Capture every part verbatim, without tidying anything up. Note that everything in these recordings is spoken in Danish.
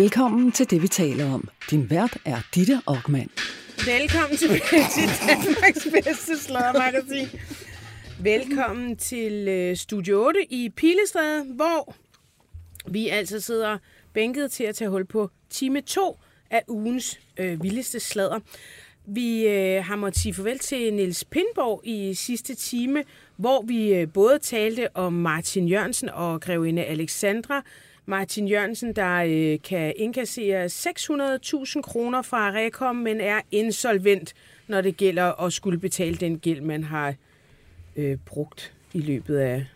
Velkommen til det, vi taler om. Din vært er Ditte Okman. Velkommen til Danmarks bedste slådermagasin. Velkommen til Studio otte i Pilestræde, hvor vi altså sidder bænket til at tage hul på time to af ugens øh, vildeste sladder. Vi øh, har måttet sige farvel til Niels Pindborg i sidste time, hvor vi øh, både talte om Martin Jørgensen og grevinde Alexandra Martin Jørgensen, der øh, kan indkassere seks hundrede tusind kroner fra Rekom, men er insolvent, når det gælder at skulle betale den gæld, man har øh, brugt i løbet af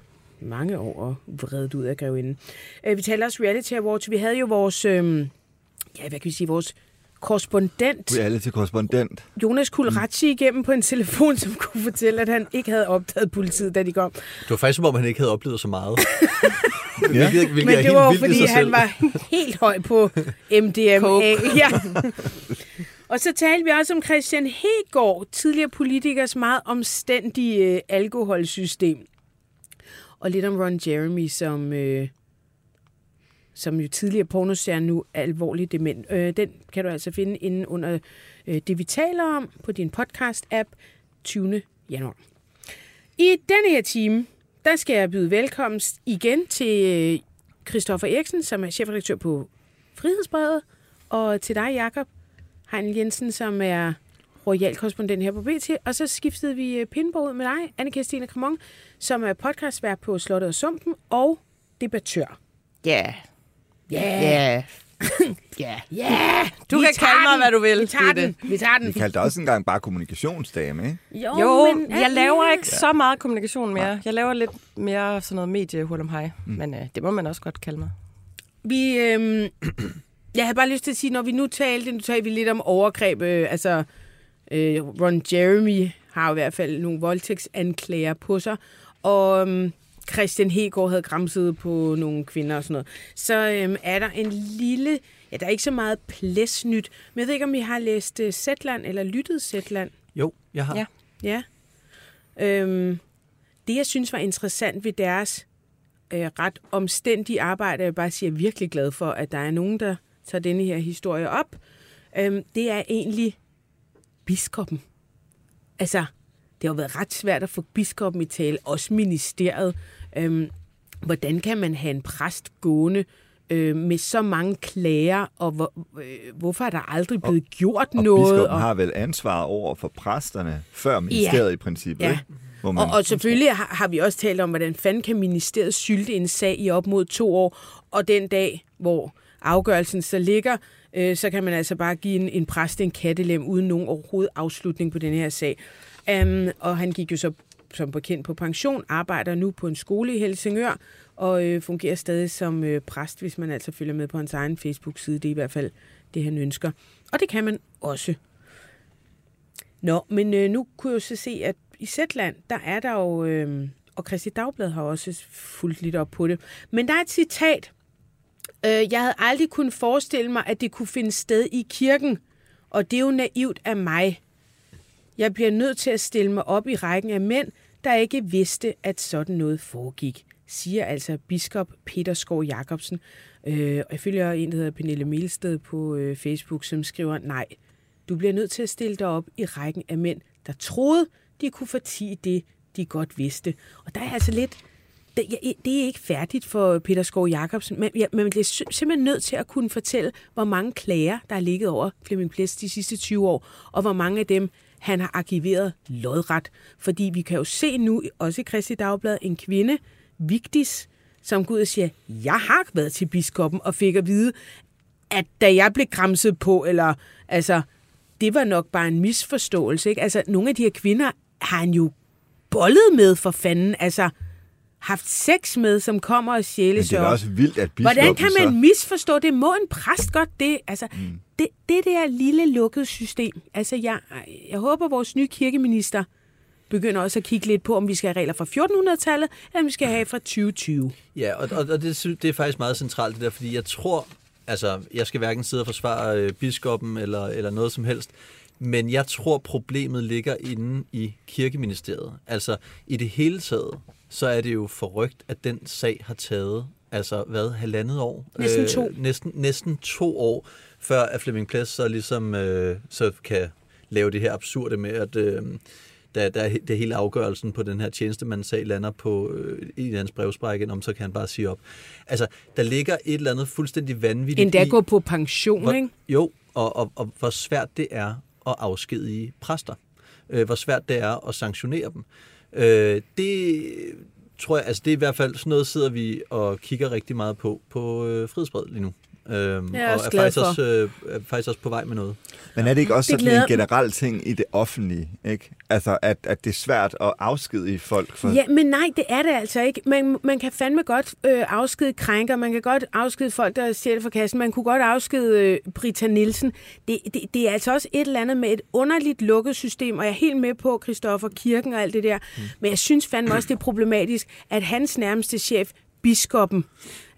mange år og vredet ud af grevinden. Øh, vi talte også reality awards. Vi havde jo vores, øh, ja, hvad kan vi sige, vores korrespondent. Reality-korrespondent. Jonas Kulrachi mm. igennem på en telefon, som kunne fortælle, at han ikke havde opdaget politiet, da de kom. Det var faktisk, som om han ikke havde oplevet så meget. Ja. Hvilket, hvilket men det var jo, fordi han var helt høj på M D M A. Ja. Og så talte vi også om Christian Hægaard, tidligere politikers meget omstændige alkoholsystem. Og lidt om Ron Jeremy, som, øh, som jo tidligere pornoser nu er alvorlig dement. Øh, den kan du altså finde inden under øh, det, vi taler om på din podcast-app tyvende januar. I denne her time, der skal jeg byde velkomst igen til Christoffer Eriksen, som er chefredaktør på Frihedsbrevet, og til dig, Jakob Heinild Jensen, som er royal korrespondent her på B T. Og så skiftede vi Pindborg ud med dig, Anne Kirstine Cramon, som er podcastvært på Slottet og Sumpen og debattør. Ja. Ja. Ja. Ja. Du vi kan kalde mig, den. Hvad du vil. Vi tager den. Vi tager den. Vi kaldte også engang bare kommunikationsdame, ikke? Jo, jo men, jeg laver ikke ja. så meget kommunikation mere. Ja. Jeg laver lidt mere sådan noget mediehul om hej. Mm. Men øh, det må man også godt kalde mig. Vi, øh, jeg havde bare lyst til at sige, når vi nu talte, nu talte vi lidt om overgreb. Øh, altså, øh, Ron Jeremy har i hvert fald nogle voldtægtsanklager på sig. Og Øh, Christian Hægaard havde gramset på nogle kvinder og sådan noget. Så øhm, er der en lille, ja, der er ikke så meget plæsnyt. Men jeg ved ikke, om I har læst uh, Shetland eller lyttet Shetland? Jo, jeg har. Ja. ja. Øhm, det, jeg synes var interessant ved deres øh, ret omstændige arbejde, jeg bare siger, jeg er virkelig glad for, at der er nogen, der tager denne her historie op, øhm, det er egentlig biskoppen. Altså, det har været ret svært at få biskoppen i tale, også ministeriet. Øhm, hvordan kan man have en præst gående øh, med så mange klager, og hvor, øh, hvorfor er der aldrig blevet og, gjort og noget? Og biskoppen og har vel ansvar over for præsterne, før ministeriet ja, i princippet. Ja. Hvor man, og, og selvfølgelig har, har vi også talt om, hvordan fanden kan ministeriet sylte en sag i op mod to år, og den dag, hvor afgørelsen så ligger, øh, så kan man altså bare give en, en præst en kattelem, uden nogen overhovedet afslutning på den her sag. Um, og han gik jo så som bekendt på pension, arbejder nu på en skole i Helsingør, og øh, fungerer stadig som øh, præst, hvis man altså følger med på hans egen Facebook-side. Det er i hvert fald det, han ønsker. Og det kan man også. Nå, men øh, nu kunne jeg jo så se, at i Zetland, der er der jo, øh, og Kristeligt Dagblad har også fulgt lidt op på det, men der er et citat. Øh, jeg havde aldrig kunnet forestille mig, at det kunne finde sted i kirken, og det er jo naivt af mig. Jeg bliver nødt til at stille mig op i rækken af mænd, der ikke vidste, at sådan noget foregik, siger altså biskop Peter Skov-Jakobsen. Øh, og jeg følger en, der hedder Pernille Melsted på øh, Facebook, som skriver, nej, du bliver nødt til at stille dig op i rækken af mænd, der troede, de kunne fortie det, de godt vidste. Og der er altså lidt, det, jeg, det er ikke færdigt for Peter Skov-Jakobsen, men jeg, man bliver simpelthen nødt til at kunne fortælle, hvor mange klager, der er ligget over Flemming Place de sidste tyve år, og hvor mange af dem han har arkiveret lodret, fordi vi kan jo se nu, også i Kristeligt Dagblad, en kvinde, Vigdis, som går ud og siger, jeg har været til biskoppen og fik at vide, at da jeg blev gramset på, eller altså, det var nok bare en misforståelse, ikke? Altså, nogle af de her kvinder har han jo bollet med for fanden, altså haft sex med, som kommer og sjælesørger. Det er også vildt, at biskoppen hvordan kan man så misforstå det? Må en præst godt det? Altså, mm. det, det der lille lukkede system. Altså, jeg, jeg håber, vores nye kirkeminister begynder også at kigge lidt på, om vi skal have regler fra fjortenhundredetallet, eller om vi skal have fra tyve tyve. Ja, og, og, og det, det er faktisk meget centralt, det der, fordi jeg tror, altså, jeg skal hverken sidde og forsvare øh, biskoppen eller, eller noget som helst, men jeg tror, problemet ligger inde i kirkeministeriet. Altså, i det hele taget, så er det jo forrygt, at den sag har taget altså hvad, halvandet år? Næsten to. Øh, næsten, næsten to år, før at Flemming Place så ligesom øh, så kan lave det her absurde med, at øh, der, der, der hele afgørelsen på den her tjenestemandsag lander på øh, en af hans brevsprække, om så kan han bare sige op. Altså, der ligger et eller andet fuldstændig vanvittigt endda i... Endda går på pension, hvor, ikke? Jo, og, og, og hvor svært det er at afskedige præster. Øh, hvor svært det er at sanktionere dem. Øh, det... tror jeg, altså det er i hvert fald sådan noget, sidder vi og kigger rigtig meget på på øh, Frihedsbrevet lige nu. Øhm, jeg er også og er glad faktisk, for. Også, øh, er faktisk også på vej med noget. Men er det ikke også det sådan en generel ting i det offentlige, ikke? Altså, at, at det er svært at afskedige folk? For... Ja, men nej, det er det altså ikke. Man, man kan fandme godt øh, afskede krænker, man kan godt afskede folk, der siger det for kassen, man kunne godt afskede øh, Britta Nielsen. Det, det, det er altså også et eller andet med et underligt lukket system, og jeg er helt med på Christoffer, kirken og alt det der, mm. men jeg synes fandme også, det er problematisk, at hans nærmeste chef, biskoppen.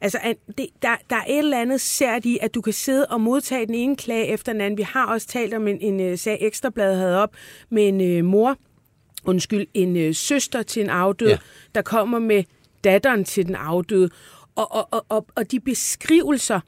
Altså, det, der, der er et eller andet sært i, at du kan sidde og modtage den ene klage efter den anden. Vi har også talt om en, en, en sag, Ekstrabladet havde op med en øh, mor, undskyld, en øh, søster til en afdød, ja. Der kommer med datteren til den afdøde. Og, og, og, og, og de beskrivelser,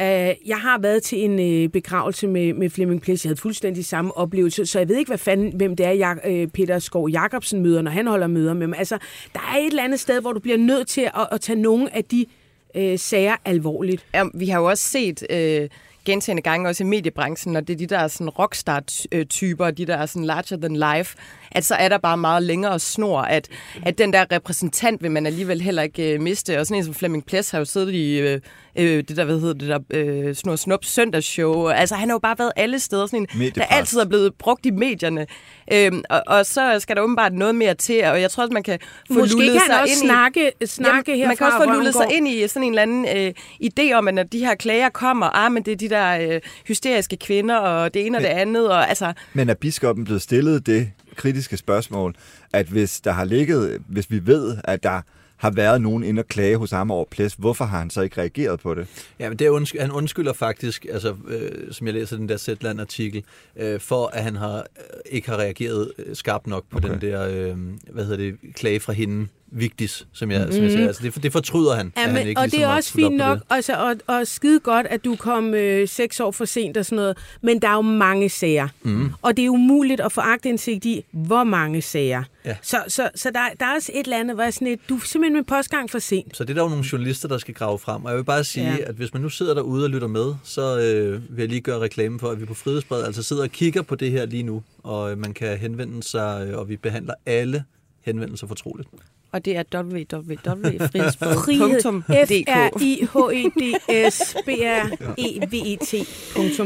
øh, jeg har været til en øh, begravelse med, med Flemming Place, jeg havde fuldstændig samme oplevelse, så jeg ved ikke, hvad fanden, hvem det er, jeg, øh, Peter Skov-Jakobsen møder, når han holder møder med dem. Altså, der er et eller andet sted, hvor du bliver nødt til at, at tage nogle af de Øh, sager alvorligt. Ja, vi har jo også set øh, gentagne gange også i mediebranchen, når det er de der sådan rockstar-typer, de der sådan larger than life, at så er der bare meget længere snor, at, at den der repræsentant vil man alligevel heller ikke øh, miste. Og sådan en som Flemming Place har jo siddet i øh, øh, det der, hvad hedder det der, øh, Snor Snup søndagsshow. Altså han har jo bare været alle steder, sådan en, der altid er blevet brugt i medierne. Øhm, og, og så skal der åbenbart noget mere til, og jeg tror også, man kan få lullet sig ind i... Måske kan han også snakke, snakke jamen, herfra, man kan også få lullet sig ind i sådan en eller anden øh, idé om, at når de her klager kommer, ah, men det er de der øh, hysteriske kvinder, og det ene og det andet, og altså... Men er biskoppen blevet stillet det kritiske spørgsmål, at hvis der har ligget, hvis vi ved, at der har været nogen inde og klage hos ham over Place, hvorfor har han så ikke reageret på det? Ja, men det undsky- han undskylder faktisk, altså, øh, som jeg læser den der Shetland-artikel, øh, for at han har, øh, ikke har reageret øh, skarpt nok på okay. den der, øh, hvad hedder det, klage fra hende, Vigtis, som jeg, mm. som jeg siger. Altså, det, det fortryder han, ja, men, han ikke, og ligesom det er også fint nok, altså, og, og skide godt, at du kom øh, seks år for sent og sådan noget, men der er jo mange sager. Mm. Og det er umuligt at få aktindsigt i, hvor mange sager. Ja. Så, så, så der, der er også et eller andet, hvor sådan et, du er simpelthen med postgang for sent. Så det er der jo nogle journalister, der skal grave frem. Og jeg vil bare sige, ja. At hvis man nu sidder derude og lytter med, så øh, vil jeg lige gøre reklame for, at vi på Frihedsbrevet altså sidder og kigger på det her lige nu. Og øh, man kan henvende sig, øh, og vi behandler alle henvendelser fortroligt. Og det er w w w punktum frihedsbrevet punktum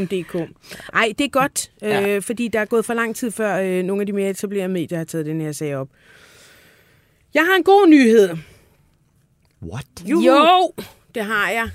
d k. Ej, det er godt, ja. øh, fordi der er gået for lang tid før øh, nogle af de mere etablerede medier har taget den her sag op. Jeg har en god nyhed. What? Juhu. Jo, det har jeg.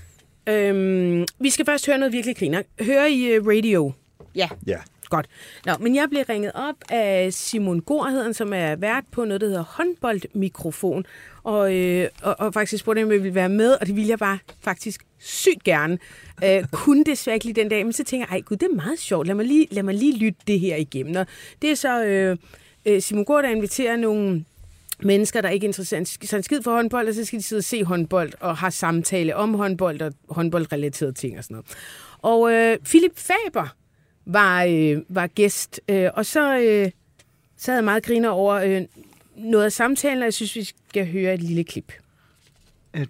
Øhm, vi skal først høre noget virkelig griner. Hører I uh, radio? Ja. Ja. Godt. Nå, men jeg blev ringet op af Simon Gordheden, som er vært på noget, der hedder håndboldmikrofon, og, øh, og, og faktisk spurgte, om jeg ville være med, og det ville jeg bare faktisk sygt gerne. Øh, kunne desværre ikke lige den dag, men så tænker jeg, ej gud, det er meget sjovt, lad mig lige, lad mig lige lytte det her igennem. Og det er så øh, Simon Gordheden, der inviterer nogle mennesker, der ikke er interesseret sig en skid for håndbold, og så skal de sidde og se håndbold, og har samtale om håndbold, og håndboldrelaterede ting og sådan noget. Og øh, Philip Faber Var, øh, var gæst, øh, og så, øh, så havde jeg meget griner over øh, noget af samtalen, og jeg synes, vi skal høre et lille klip.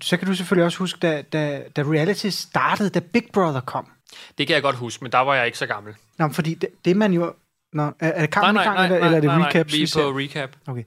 Så kan du selvfølgelig også huske, da, da, da reality startede, da Big Brother kom. Det kan jeg godt huske, men der var jeg ikke så gammel. Nå, fordi det, det man jo... Nå, er, er det kampen nej, nej, i gang, nej, nej, eller er det recap? Nej, nej, vi er på recap. Okay.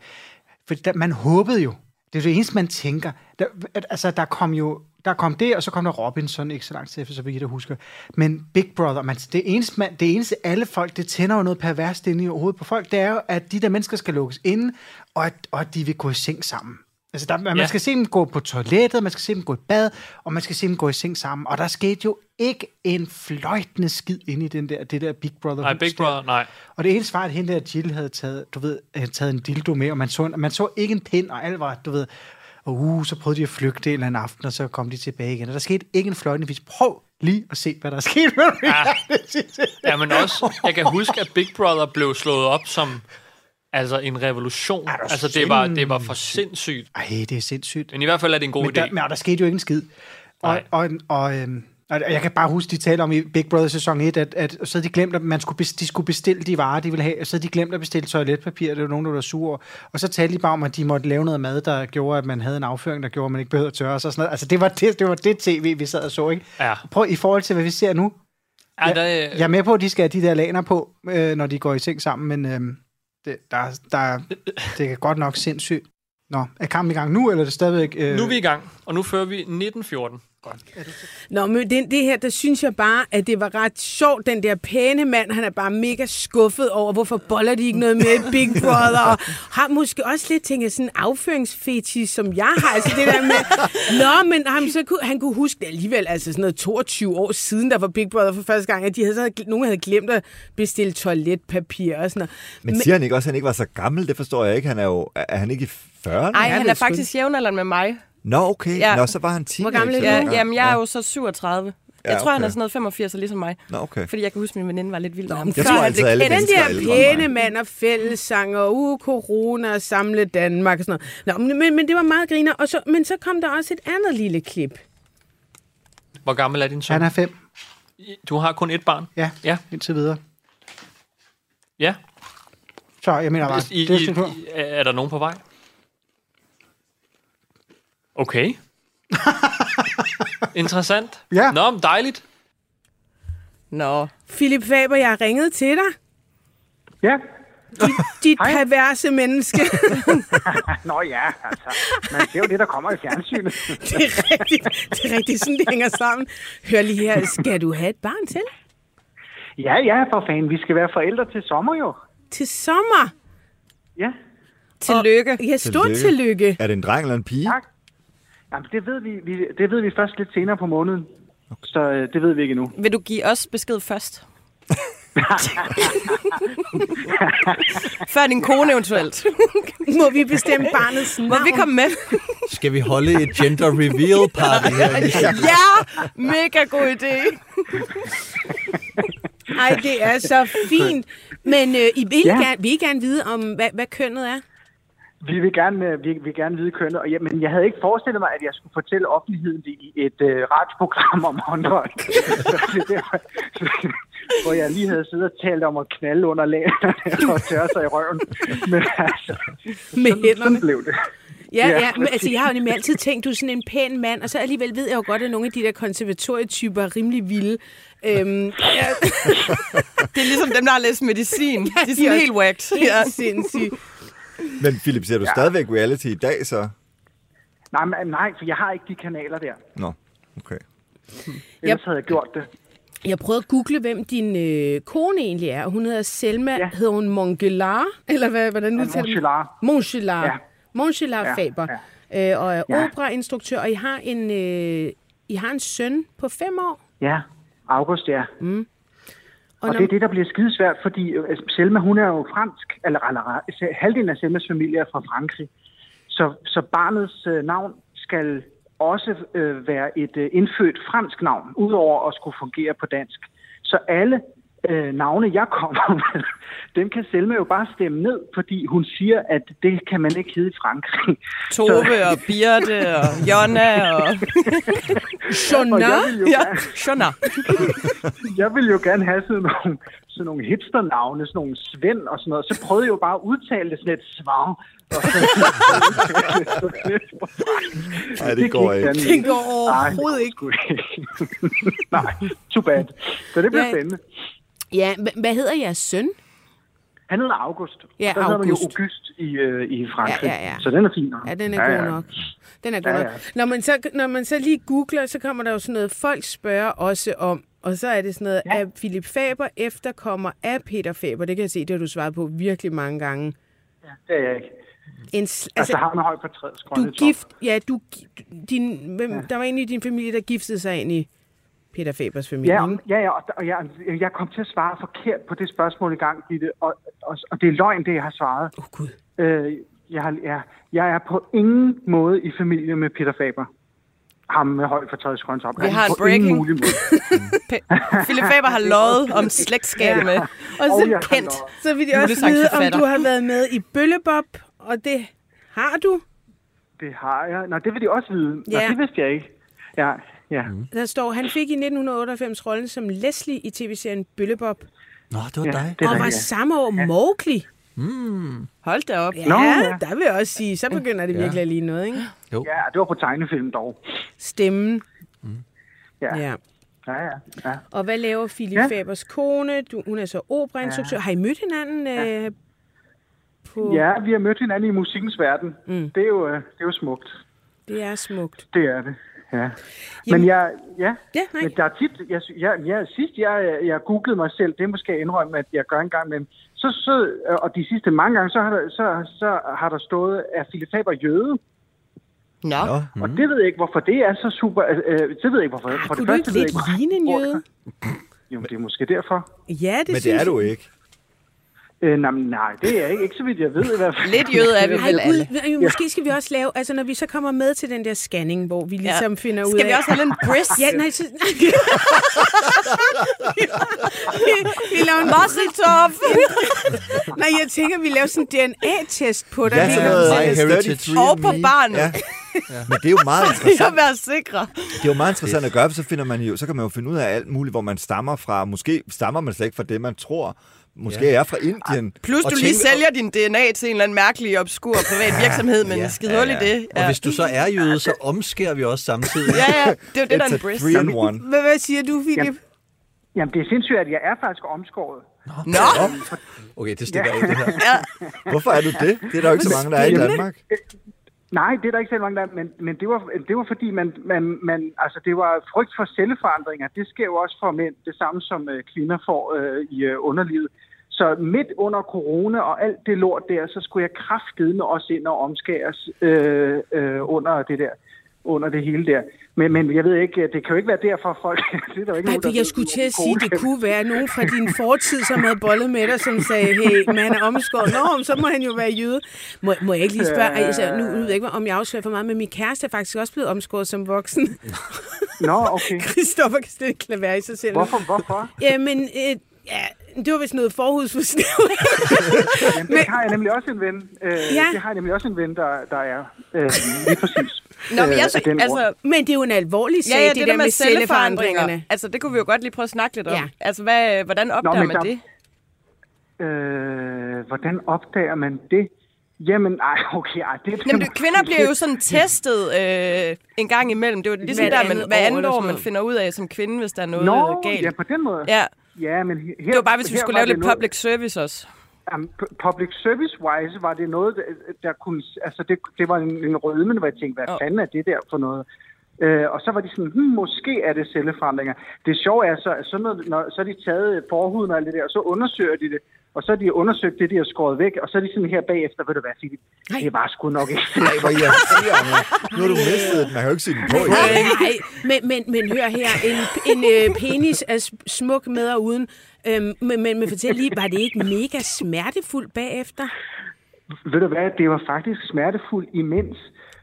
For da, man håbede jo, det er det eneste, man tænker. Der, at, altså, der kom jo... Der kom det, og så kom der Robinson, ikke så langt til, så vi ikke husker. Men Big Brother, man, det, eneste, man, det eneste alle folk, det tænder jo noget perverst inde i hovedet på folk, det er jo, at de der mennesker skal lukkes inde, og at, og at de vil gå i seng sammen. Altså, der, man ja. skal se dem gå på toilettet, man skal se dem gå i bad, og man skal se dem gå i seng sammen. Og der skete jo ikke en fløjtende skid inde i den der, det der Big Brother. Nej, Big Brother, nej. Og det ene svar, at hende der Jill havde taget, du ved, havde taget en dildo med, og man så, man så ikke en pind, og alt var, du ved... Og uh, så prøvede de at flygte en eller anden aften, og så kom de tilbage igen. Og der skete ikke en fløjtende vis. Prøv lige at se, hvad der er sket med ja. ja, men også, jeg kan huske, at Big Brother blev slået op som Altså en revolution. Ej, altså det var, det var for sindssygt. Ej, det er sindssygt. Men i hvert fald er det en god men der, idé. Men der skete jo ikke en skid. Og, og, og, og, og jeg kan bare huske, de talte om i Big Brother sæson et, at, at så havde de glemt, at man skulle, de skulle bestille de varer, de ville have, og så havde de glemt at bestille toiletpapir, det var nogen, der var sure. Og så talte de bare om, at de måtte lave noget mad, der gjorde, at man havde en afføring, der gjorde, at man ikke behøvede at tørre og sådan noget. Altså det var det, det var det tv, vi sad og så, ikke? Ja. Prøv i forhold til, hvad vi ser nu. Ja, ja, der, øh... jeg er med på, at de skal have de der laner på, øh, når de går i seng sammen, men... Øh, Det, der, der, det er godt nok sindssygt. Nå, er kampen i gang nu, eller er det stadigvæk... Øh... Nu er vi i gang, og nu fører vi nitten fjorten. Godt. Nå, men det, det her, der synes jeg bare, at det var ret sjovt. Den der pæne mand, han er bare mega skuffet over, hvorfor boller de ikke noget med i Big Brother, og har måske også lidt tænkt sådan en afføringsfetis, som jeg har. Altså det der med, nå, men han, så kunne, han kunne huske alligevel, altså sådan noget toogtyve år siden, der var Big Brother for første gang, at de havde, så havde, nogen havde glemt at bestille toiletpapir og sådan noget. Men siger han ikke også, at han ikke var så gammel? Det forstår jeg ikke. Han er jo, er han ikke i fyrrerne? Nej, han, han er faktisk jævnaldrende med mig. Nå, okay. Ja. Nå, så var han ti. Hvor gammel er ja, jamen, jeg er jo så syvogtredive. Jeg ja, okay. tror, han er sådan noget femogfirs, ligesom mig. Nå, okay. Fordi jeg kan huske, min veninde var lidt vild med ham. Jeg tror altid, alle den der pæne mand og fællessang og uh, corona og samle Danmark og sådan noget. Nå, men, men det var meget griner. Og så, men så kom der også et andet lille klip. Hvor gammel er din søn? Han er fem. Du har kun et barn? Ja, ja. Indtil videre. Ja. Så, jeg mener bare. I, det er, I, er der nogen på vej? Okay. Interessant. Ja. Nå, men dejligt. Nå. Philip Faber, jeg har ringet til dig. Ja. Dit, dit perverse menneske. Nå ja, altså. Man ser jo det, der kommer i fjernsynet. Det er rigtigt. Det er rigtigt, sådan det hænger sammen. Hør lige her, skal du have et barn til? Ja, ja, for fanden. Vi skal være forældre til sommer jo. Til sommer? Ja. Tillykke. Ja, stort tillykke. tillykke. Er det en dreng eller en pige? Tak. Jamen, det ved vi, vi, det ved vi først lidt senere på måneden, okay. Så øh, det ved vi ikke endnu. Vil du give os besked først? Før din kone eventuelt. Må vi bestemme barnets navn? Må vi komme med? Skal vi holde et gender reveal party her? Ja, mega god idé. Ej, det er så fint. Men øh, I vil, ja. gerne, vil I gerne vide, om, hvad, hvad kønnet er? Vi vil gerne, vi vil gerne vide kønnet, og ja, men jeg havde ikke forestillet mig, at jeg skulle fortælle offentligheden det i et øh, radioprogram om håndbold. Hvor jeg lige havde siddet og talt om at knalde under lagerne og tørre sig i røven. Men altså, med sådan, sådan blev det. Ja, ja, ja, men altså, jeg har jo nemlig altid tænkt, du er sådan en pæn mand, og så alligevel ved jeg jo godt, at nogle af de der konservatorietyper er rimelig vilde. Øhm, ja. Det er ligesom dem, der har læst medicin. Ja, de er sådan de er helt whacked. Det er sindssygt. Men Philip, ser du ja. stadigvæk reality i dag, så? Nej, men, nej, for jeg har ikke de kanaler der. Nå, okay. Ellers havde jeg gjort det. Jeg prøvede at google, hvem din øh, kone egentlig er, og hun hedder Selma, ja. hedder hun Mongela, eller hvad, hvordan du taler? Mongela. Mongela. Ja. Mongela ja. Faber, ja. Øh, og er ja. operainstruktør, og I har, en, øh, I har en søn på fem år? Ja, August, ja. Mm. Og, og det er det, der bliver skidesvært, fordi Selma, hun er jo fransk, eller, eller halvdelen af Selmas familie er fra Frankrig. Så, så barnets øh, navn skal også øh, være et øh, indfødt fransk navn, udover at skulle fungere på dansk. Så alle øh, navne, jeg kommer med, dem kan Selma jo bare stemme ned, fordi hun siger, at det kan man ikke hedde i Frankrig. Tove så... og Birte og Jonna og... Jonna? Ja, Jonna. Jeg vil jo gerne have sådan nogle, sådan nogle hipsternavne, sådan nogle Svend og sådan noget. Så prøvede jeg jo bare at udtale det sådan et svar. Nej, det går ikke. Det går overhovedet ikke. Nej, too bad. Så det bliver spændende. Ja, hvad hedder jeres søn? Han hedder August. Ja, der August. Der hedder man jo August i, øh, i Frankrig. Ja, ja, ja. Så den er fin. Ja, den er ja, god ja. nok. Den er god ja, ja. nok. Når man, så, når man så lige googler, så kommer der jo sådan noget, folk spørger også om, og så er det sådan noget, ja. at Philip Faber efterkommer af Peter Faber. Det kan jeg se, det har du svaret på virkelig mange gange. Ja, det er jeg ikke. En, altså, altså har man høj på træets grønne top. Gift, ja, du, din, hvem, ja. der var en i din familie, der giftede sig ind i... Peter Fabers familie. Ja, ja, ja, og jeg, jeg kom til at svare forkert på det spørgsmål i gang, Ditte, og, og, og det er løgn, det jeg har svaret. Åh, oh, Gud. Øh, jeg, jeg, jeg er på ingen måde i familie med Peter Faber. ham med høj fortøjsgrønt op. Vi han har en breaking. Philip Faber har løjet om slægtskab med. Ja. Og så og kendt. Så vil de også vide, om du har været med i Bøllebob, og det har du. Det har jeg. Nå, det vil de også vide. Ja. Nå, det vidste jeg ikke. Ja, ja. Mm. Der står, han fik i nitten otteoghalvfems rollen som Leslie i tv-serien Bøllebob. Nå, det var ja, dig. Det og der, var ja. samme år ja. Mowgli. Mm. Hold da op. Ja, Nå, ja, der vil jeg også sige, så begynder det virkelig ja. lige noget, ikke? Jo. Ja, det var på tegnefilm dog. Stemmen. Mm. Ja. Ja. Ja, ja, ja. Og hvad laver Philip ja. Fabers kone? Du, hun er så operainstruktør. Ja. Har I mødt hinanden? Ja. Øh, på... ja, vi har mødt hinanden i musikkens verden. Mm. Det, er jo, det er jo smukt. Det er smukt. Det er det. Ja. Jamen, men jeg, ja, ja men der er tit, jeg, jeg, jeg, sidst jeg, jeg googlede mig selv, det måske jeg indrømme, at jeg gør en gang, men så, så, og de sidste mange gange, så har der, så, så har der stået, at Philip Faber jøde. Nå. Nå. Mm. Og det ved jeg ikke, hvorfor det er så super, øh, det ved jeg ikke, hvorfor. Arh, for kunne det første, du ikke lidt ligne en jøde? Jo, det er måske derfor. Ja, det men det er du ikke. Øh, nej, nej, det er jeg ikke. Ikke så vidt, jeg ved i hvert fald. Lidt jøde er vi vel alle. Ej, gud, måske skal vi også lave, altså når vi så kommer med til den der scanning, hvor vi ligesom ja. finder ud af... Skal vi også have en bris? Ja, nej, så... vi, vi laver en muskeltop. Nej, jeg tænker, vi laver sådan en D N A-test på dig. Ja, sådan noget heritage. Og på barnet. Ja. Ja. Men det er jo meget interessant. Være sikre. Det er jo meget interessant at gøre, for så finder man jo, så kan man jo finde ud af alt muligt, hvor man stammer fra. Måske stammer man slet ikke fra det, man tror. Måske ja. er fra Indien. Plus og du lige sælger din D N A til en eller anden mærkelig, obskur privat virksomhed, men ja, skide hul i det. Ja. Og hvis du så er jøde, så omskærer vi også samtidig. ja, ja, det er jo det, der er en brist. Hvad, hvad siger du, Philip? Jamen, jamen, det er sindssygt, at jeg er faktisk omskåret. Nå! Nå. Okay, det stikker ikke, ja. det her. ja. Hvorfor er du det? Det er der jo ikke så mange, der er i Danmark. Nej, det er der ikke så mange, der er, men, men det, var, det var fordi, man, man, man, altså, det var frygt for celleforandringer. Det sker jo også for mænd, det samme som øh, kvinder får øh, i øh, underlivet. Så midt under corona og alt det lort der, så skulle jeg kraftedme også ind og omskæres øh, øh, under det der. under det hele der. Men, men jeg ved ikke, det kan jo ikke være derfor, folk... det er der ikke nej, nogen, der jeg skulle til at sige, det kunne være nogen fra din fortid, som havde bollet med dig, som sagde, hey, man er omskåret. Nå, så må han jo være jøde. Må, må jeg ikke lige spørge, altså, nu ved jeg ikke, om jeg afslører for meget, men min kæreste er faktisk også blevet omskåret som voksen. Nå, okay. Christoffer kan slet ikke lade være i sig selv. Hvorfor, hvorfor? Ja, men... Øh, ja, det var vist noget forhudsforstævning. Men det har jeg nemlig også en ven. Øh, ja. Det har jeg nemlig også en ven, der, der er øh, lige præcis. Nå, men, jeg så, altså, men det er jo en alvorlig sag, ja, ja, det, det der, der med celleforandringerne. Altså, det kunne vi jo godt lige prøve at snakke lidt om. Ja. Altså, hvad, hvordan opdager Nå, man der, det? Øh, hvordan opdager man det? Jamen, ej, okay, ej, det er... Jamen, kvinder bliver jo sådan testet øh, en gang imellem. Det er jo ligesom hvad der, man, hvad andet år, man finder ud af som kvinde, hvis der er noget Nå, galt. Nå, ja, på den måde. Ja. Ja, men her, det var bare, hvis vi skulle lave lidt noget, public service også. Um, public service-wise var det noget, der, der kunne... Altså, det, det var en, en rødme, hvor jeg tænkte, hvad oh. fanden er det der for noget? Uh, og så var de sådan, hm, måske er det celleforandringer. Det sjove er, så, at sådan noget, når, så de taget forhuden og det der, og så undersøger de det. Og så har de undersøgt det, de har skåret væk, og så er de sådan her bagefter, ved du hvad, Philip? Det var sgu nok ikke. Nej, hvor irriterende. Nu har du mistet den, man kan jo ikke se den på. Nej, nej, men, men, men hør her, en, en øh, penis er smuk med og uden, øhm, men, men fortæl lige, var det ikke mega smertefuldt bagefter? Ved du hvad, det var faktisk smertefuldt imens,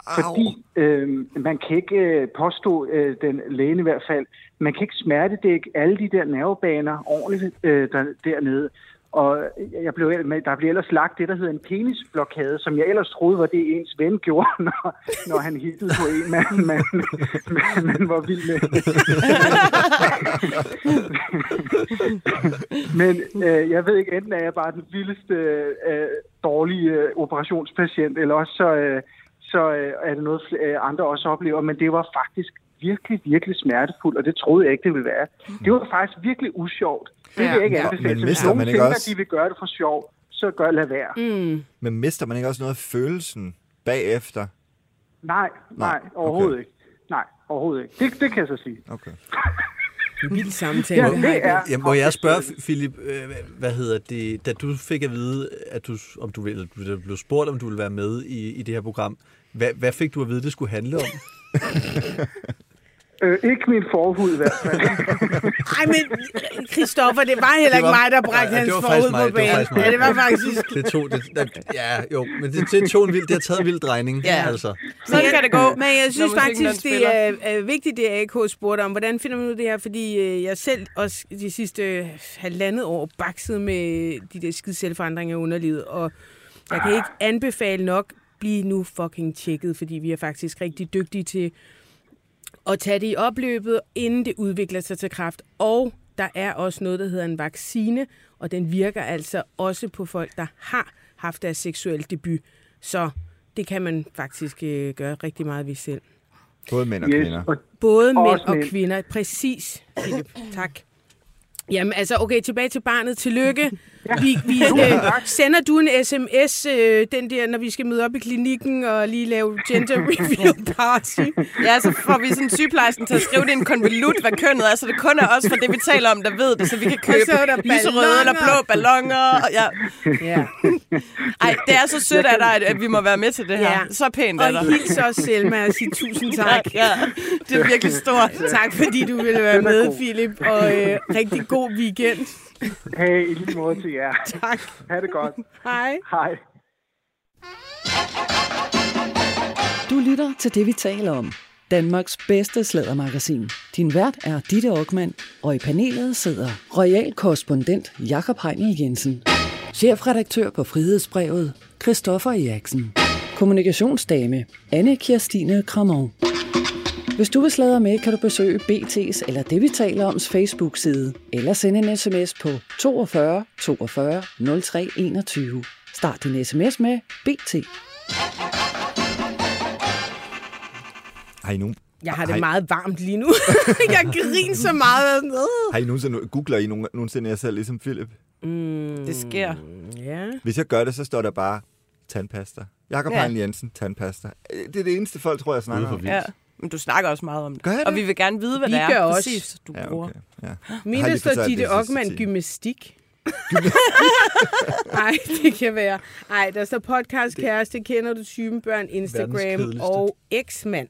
Au. fordi øh, man kan ikke øh, påstå, øh, den lægen i hvert fald, man kan ikke smertedække alle de der nervebaner ordentligt øh, der, dernede. Og jeg blev, der blev ellers lagt det, der hedder en penisblokade, som jeg ellers troede var det, ens ven gjorde, når, når han hittede på en mand, man, man, man var vild med. Men øh, jeg ved ikke, enten er jeg bare den vildeste øh, dårlige øh, operationspatient, eller også så, øh, så øh, er det noget, øh, andre også oplever, men det var faktisk virkelig, virkelig smertefuldt, og det troede jeg ikke, det ville være. Det var faktisk virkelig usjovt. Det ja. vil jeg ikke anbefale. Hvis nogen tænker, også... de vil gøre det for sjov, så gør lad være. Mm. Men mister man ikke også noget af følelsen bagefter? Nej, nej, nej overhovedet okay. ikke. Nej, overhovedet ikke. Det, det kan jeg så sige. Okay. Vild samtale. Ja, det er. Ja, må jeg spørge, Philip, hvad hedder det, da du fik at vide, at du, om du ville, blev spurgt, om du ville være med i, i det her program, hvad, hvad fik du at vide, det skulle handle om? Øh, ikke min forhud i hvert fald. Nej, men Christoffer, det var heller ikke mig, der bragte hans forhud på banen. Ja, det var faktisk... det tog, det, ja, jo, men det, det tog en vild, det har taget en vild drejning, ja. Altså. Sådan kan det gå. Men jeg synes Nå, faktisk, det er, er vigtigt, det A K spurgte om. Hvordan finder man ud af det her? Fordi jeg selv også de sidste halvandet år baksede med de der skide selvforandringer i underlivet, og jeg kan ikke anbefale nok, bliv nu fucking tjekket, fordi vi er faktisk rigtig dygtige til og tage det i opløbet, inden det udvikler sig til kræft. Og der er også noget, der hedder en vaccine, og den virker altså også på folk, der har haft deres seksuelle debut. Så det kan man faktisk øh, gøre rigtig meget ved selv. Både mænd og kvinder. Yes. Både mænd og kvinder, præcis. Tak. Jamen altså, okay, tilbage til barnet. Tillykke. Vi, vi, øh, sender du en sms, øh, den der, når vi skal møde op i klinikken og lige lave gender reveal party? Ja, så får vi sådan sygeplejersken til at skrive det i en konvolut, hvad kønnet er, så det kun er også for det, vi taler om, der ved det, så vi kan købe lyserøde eller blå balloner. Og, ja. Ja. Ej, det er så sødt af dig, at vi må være med til det her. Ja. Så pænt af dig. Og hils os, Selma, og sige tusind tak. Ja, ja. Det er virkelig stort. Tak, fordi du ville være med, Philip, og øh, rigtig god God weekend. Hey, i lige måde til jer. Tak. Ha' det godt. Hej. Hej. Du lytter til det, vi taler om. Danmarks bedste sladdermagasin. Din vært er Ditte Okman, og i panelet sidder royal korrespondent Jakob Heinild Jensen, chefredaktør på Frihedsbrevet Christoffer Eriksen, kommunikationsdame Anne Kirstine Cramon. Hvis du vil sladre med, kan du besøge B T's eller det, vi taler oms Facebook-side, eller sende en sms på fyrre to fyrre toogfyrre nul tre enogtyve. Start din sms med B T. Har I nogen? Jeg har det Hej. meget varmt lige nu. Jeg griner så meget. Har I nogensinde, googler I nogensinde jer selv, ligesom Philip? Mm, det sker. Yeah. Hvis jeg gør det, så står der bare tandpasta. Jakob Heinild yeah. Jensen, tandpasta. Det er det eneste folk, tror jeg, snakker om. Ja. Men du snakker også meget om det. det. Og vi vil gerne vide, hvad vi det er. Gør præcis, du ja, okay. bruger. Ja. Mindre står Ditte Okman gymnastik. Nej, det kan være. Nej, der står podcast, kæreste, kender du typen, børn, Instagram og eksmand.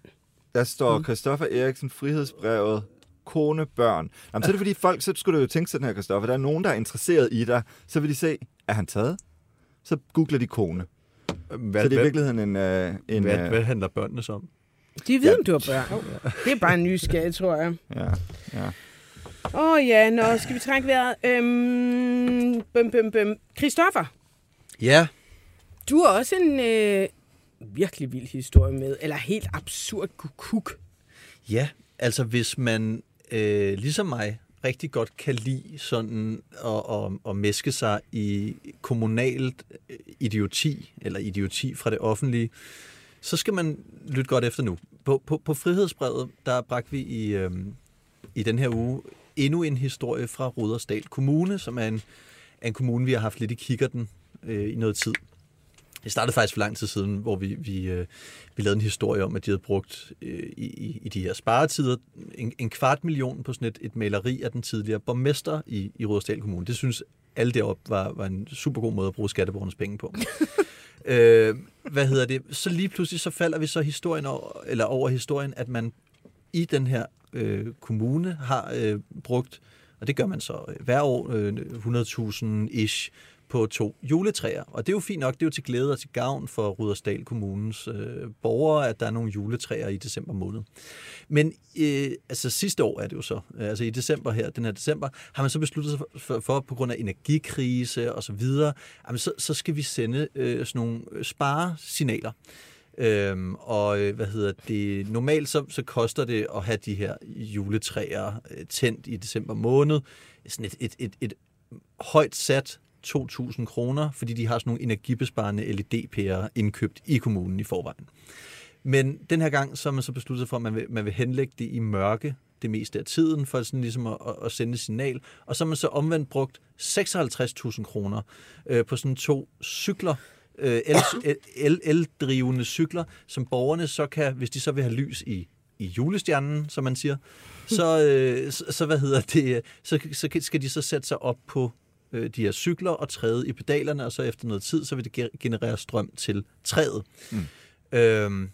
Der står Christoffer Eriksen, Frihedsbrevet, kone, børn. Jamen, så er det fordi folk, så skulle du jo tænke sådan her, Christoffer. Der er nogen, der er interesseret i dig. Så vil de se, er han taget? Så googler de kone. Hvad, så det er i virkeligheden en... Øh, en hvad, øh, hvad handler børnene så om? De ved, ja. om du har børn. Det er bare en nysgerrighed, tror jeg. Åh ja, ja. Oh, ja, nå, skal vi trække vejret? Øhm, bøm, bøm, bøm. Christoffer? Ja? Du har også en øh, virkelig vild historie med, eller helt absurd kukuk. Ja, altså hvis man, øh, ligesom mig, rigtig godt kan lide sådan at, at, at mæske sig i kommunalt idioti, eller idioti fra det offentlige, så skal man lytte godt efter nu. På, på, på Frihedsbrevet, der bragte vi i, øh, i den her uge endnu en historie fra Rudersdal Kommune, som er en, en kommune, vi har haft lidt i kikkerten øh, i noget tid. Det startede faktisk for lang tid siden, hvor vi, vi, øh, vi lavede en historie om, at de havde brugt øh, i, i de her sparetider en, en kvart million på sådan et, et maleri af den tidligere borgmester i, i Rudersdal Kommune. Det synes alle deroppe var, var en super god måde at bruge skatteborgernes penge på. Øh, hvad hedder det? Så lige pludselig så falder vi så historien over, eller over historien, at man i den her øh, kommune har øh, brugt, og det gør man så øh, hver år, øh, hundrede tusind ish på to juletræer. Og det er jo fint nok, det er jo til glæde og til gavn for Rudersdal Kommunes øh, borgere, at der er nogle juletræer i december måned. Men øh, altså sidste år er det jo så, øh, altså i december her, den her december, har man så besluttet sig for, for, for på grund af energikrise og så videre, jamen så, så skal vi sende øh, sådan nogle sparesignaler. Øhm, og hvad hedder det, normalt så, så koster det at have de her juletræer øh, tændt i december måned. Sådan et, et, et, et højt sat to tusind kroner, fordi de har sådan nogle energibesparende L E D-pærer indkøbt i kommunen i forvejen. Men den her gang, så har man så besluttet sig for, at man vil, man vil henlægge det i mørke det meste af tiden, for sådan ligesom at, at sende et signal. Og så har man så omvendt brugt seksoghalvtreds tusind kroner øh, på sådan to cykler, øh, eldrivende cykler, som borgerne så kan, hvis de så vil have lys i, i julestjernen, som man siger, så, øh, så, hvad hedder det, så, så skal de så sætte sig op på de her cykler og træde i pedalerne, og så efter noget tid, så vil det generere strøm til træet. Mm. Øhm,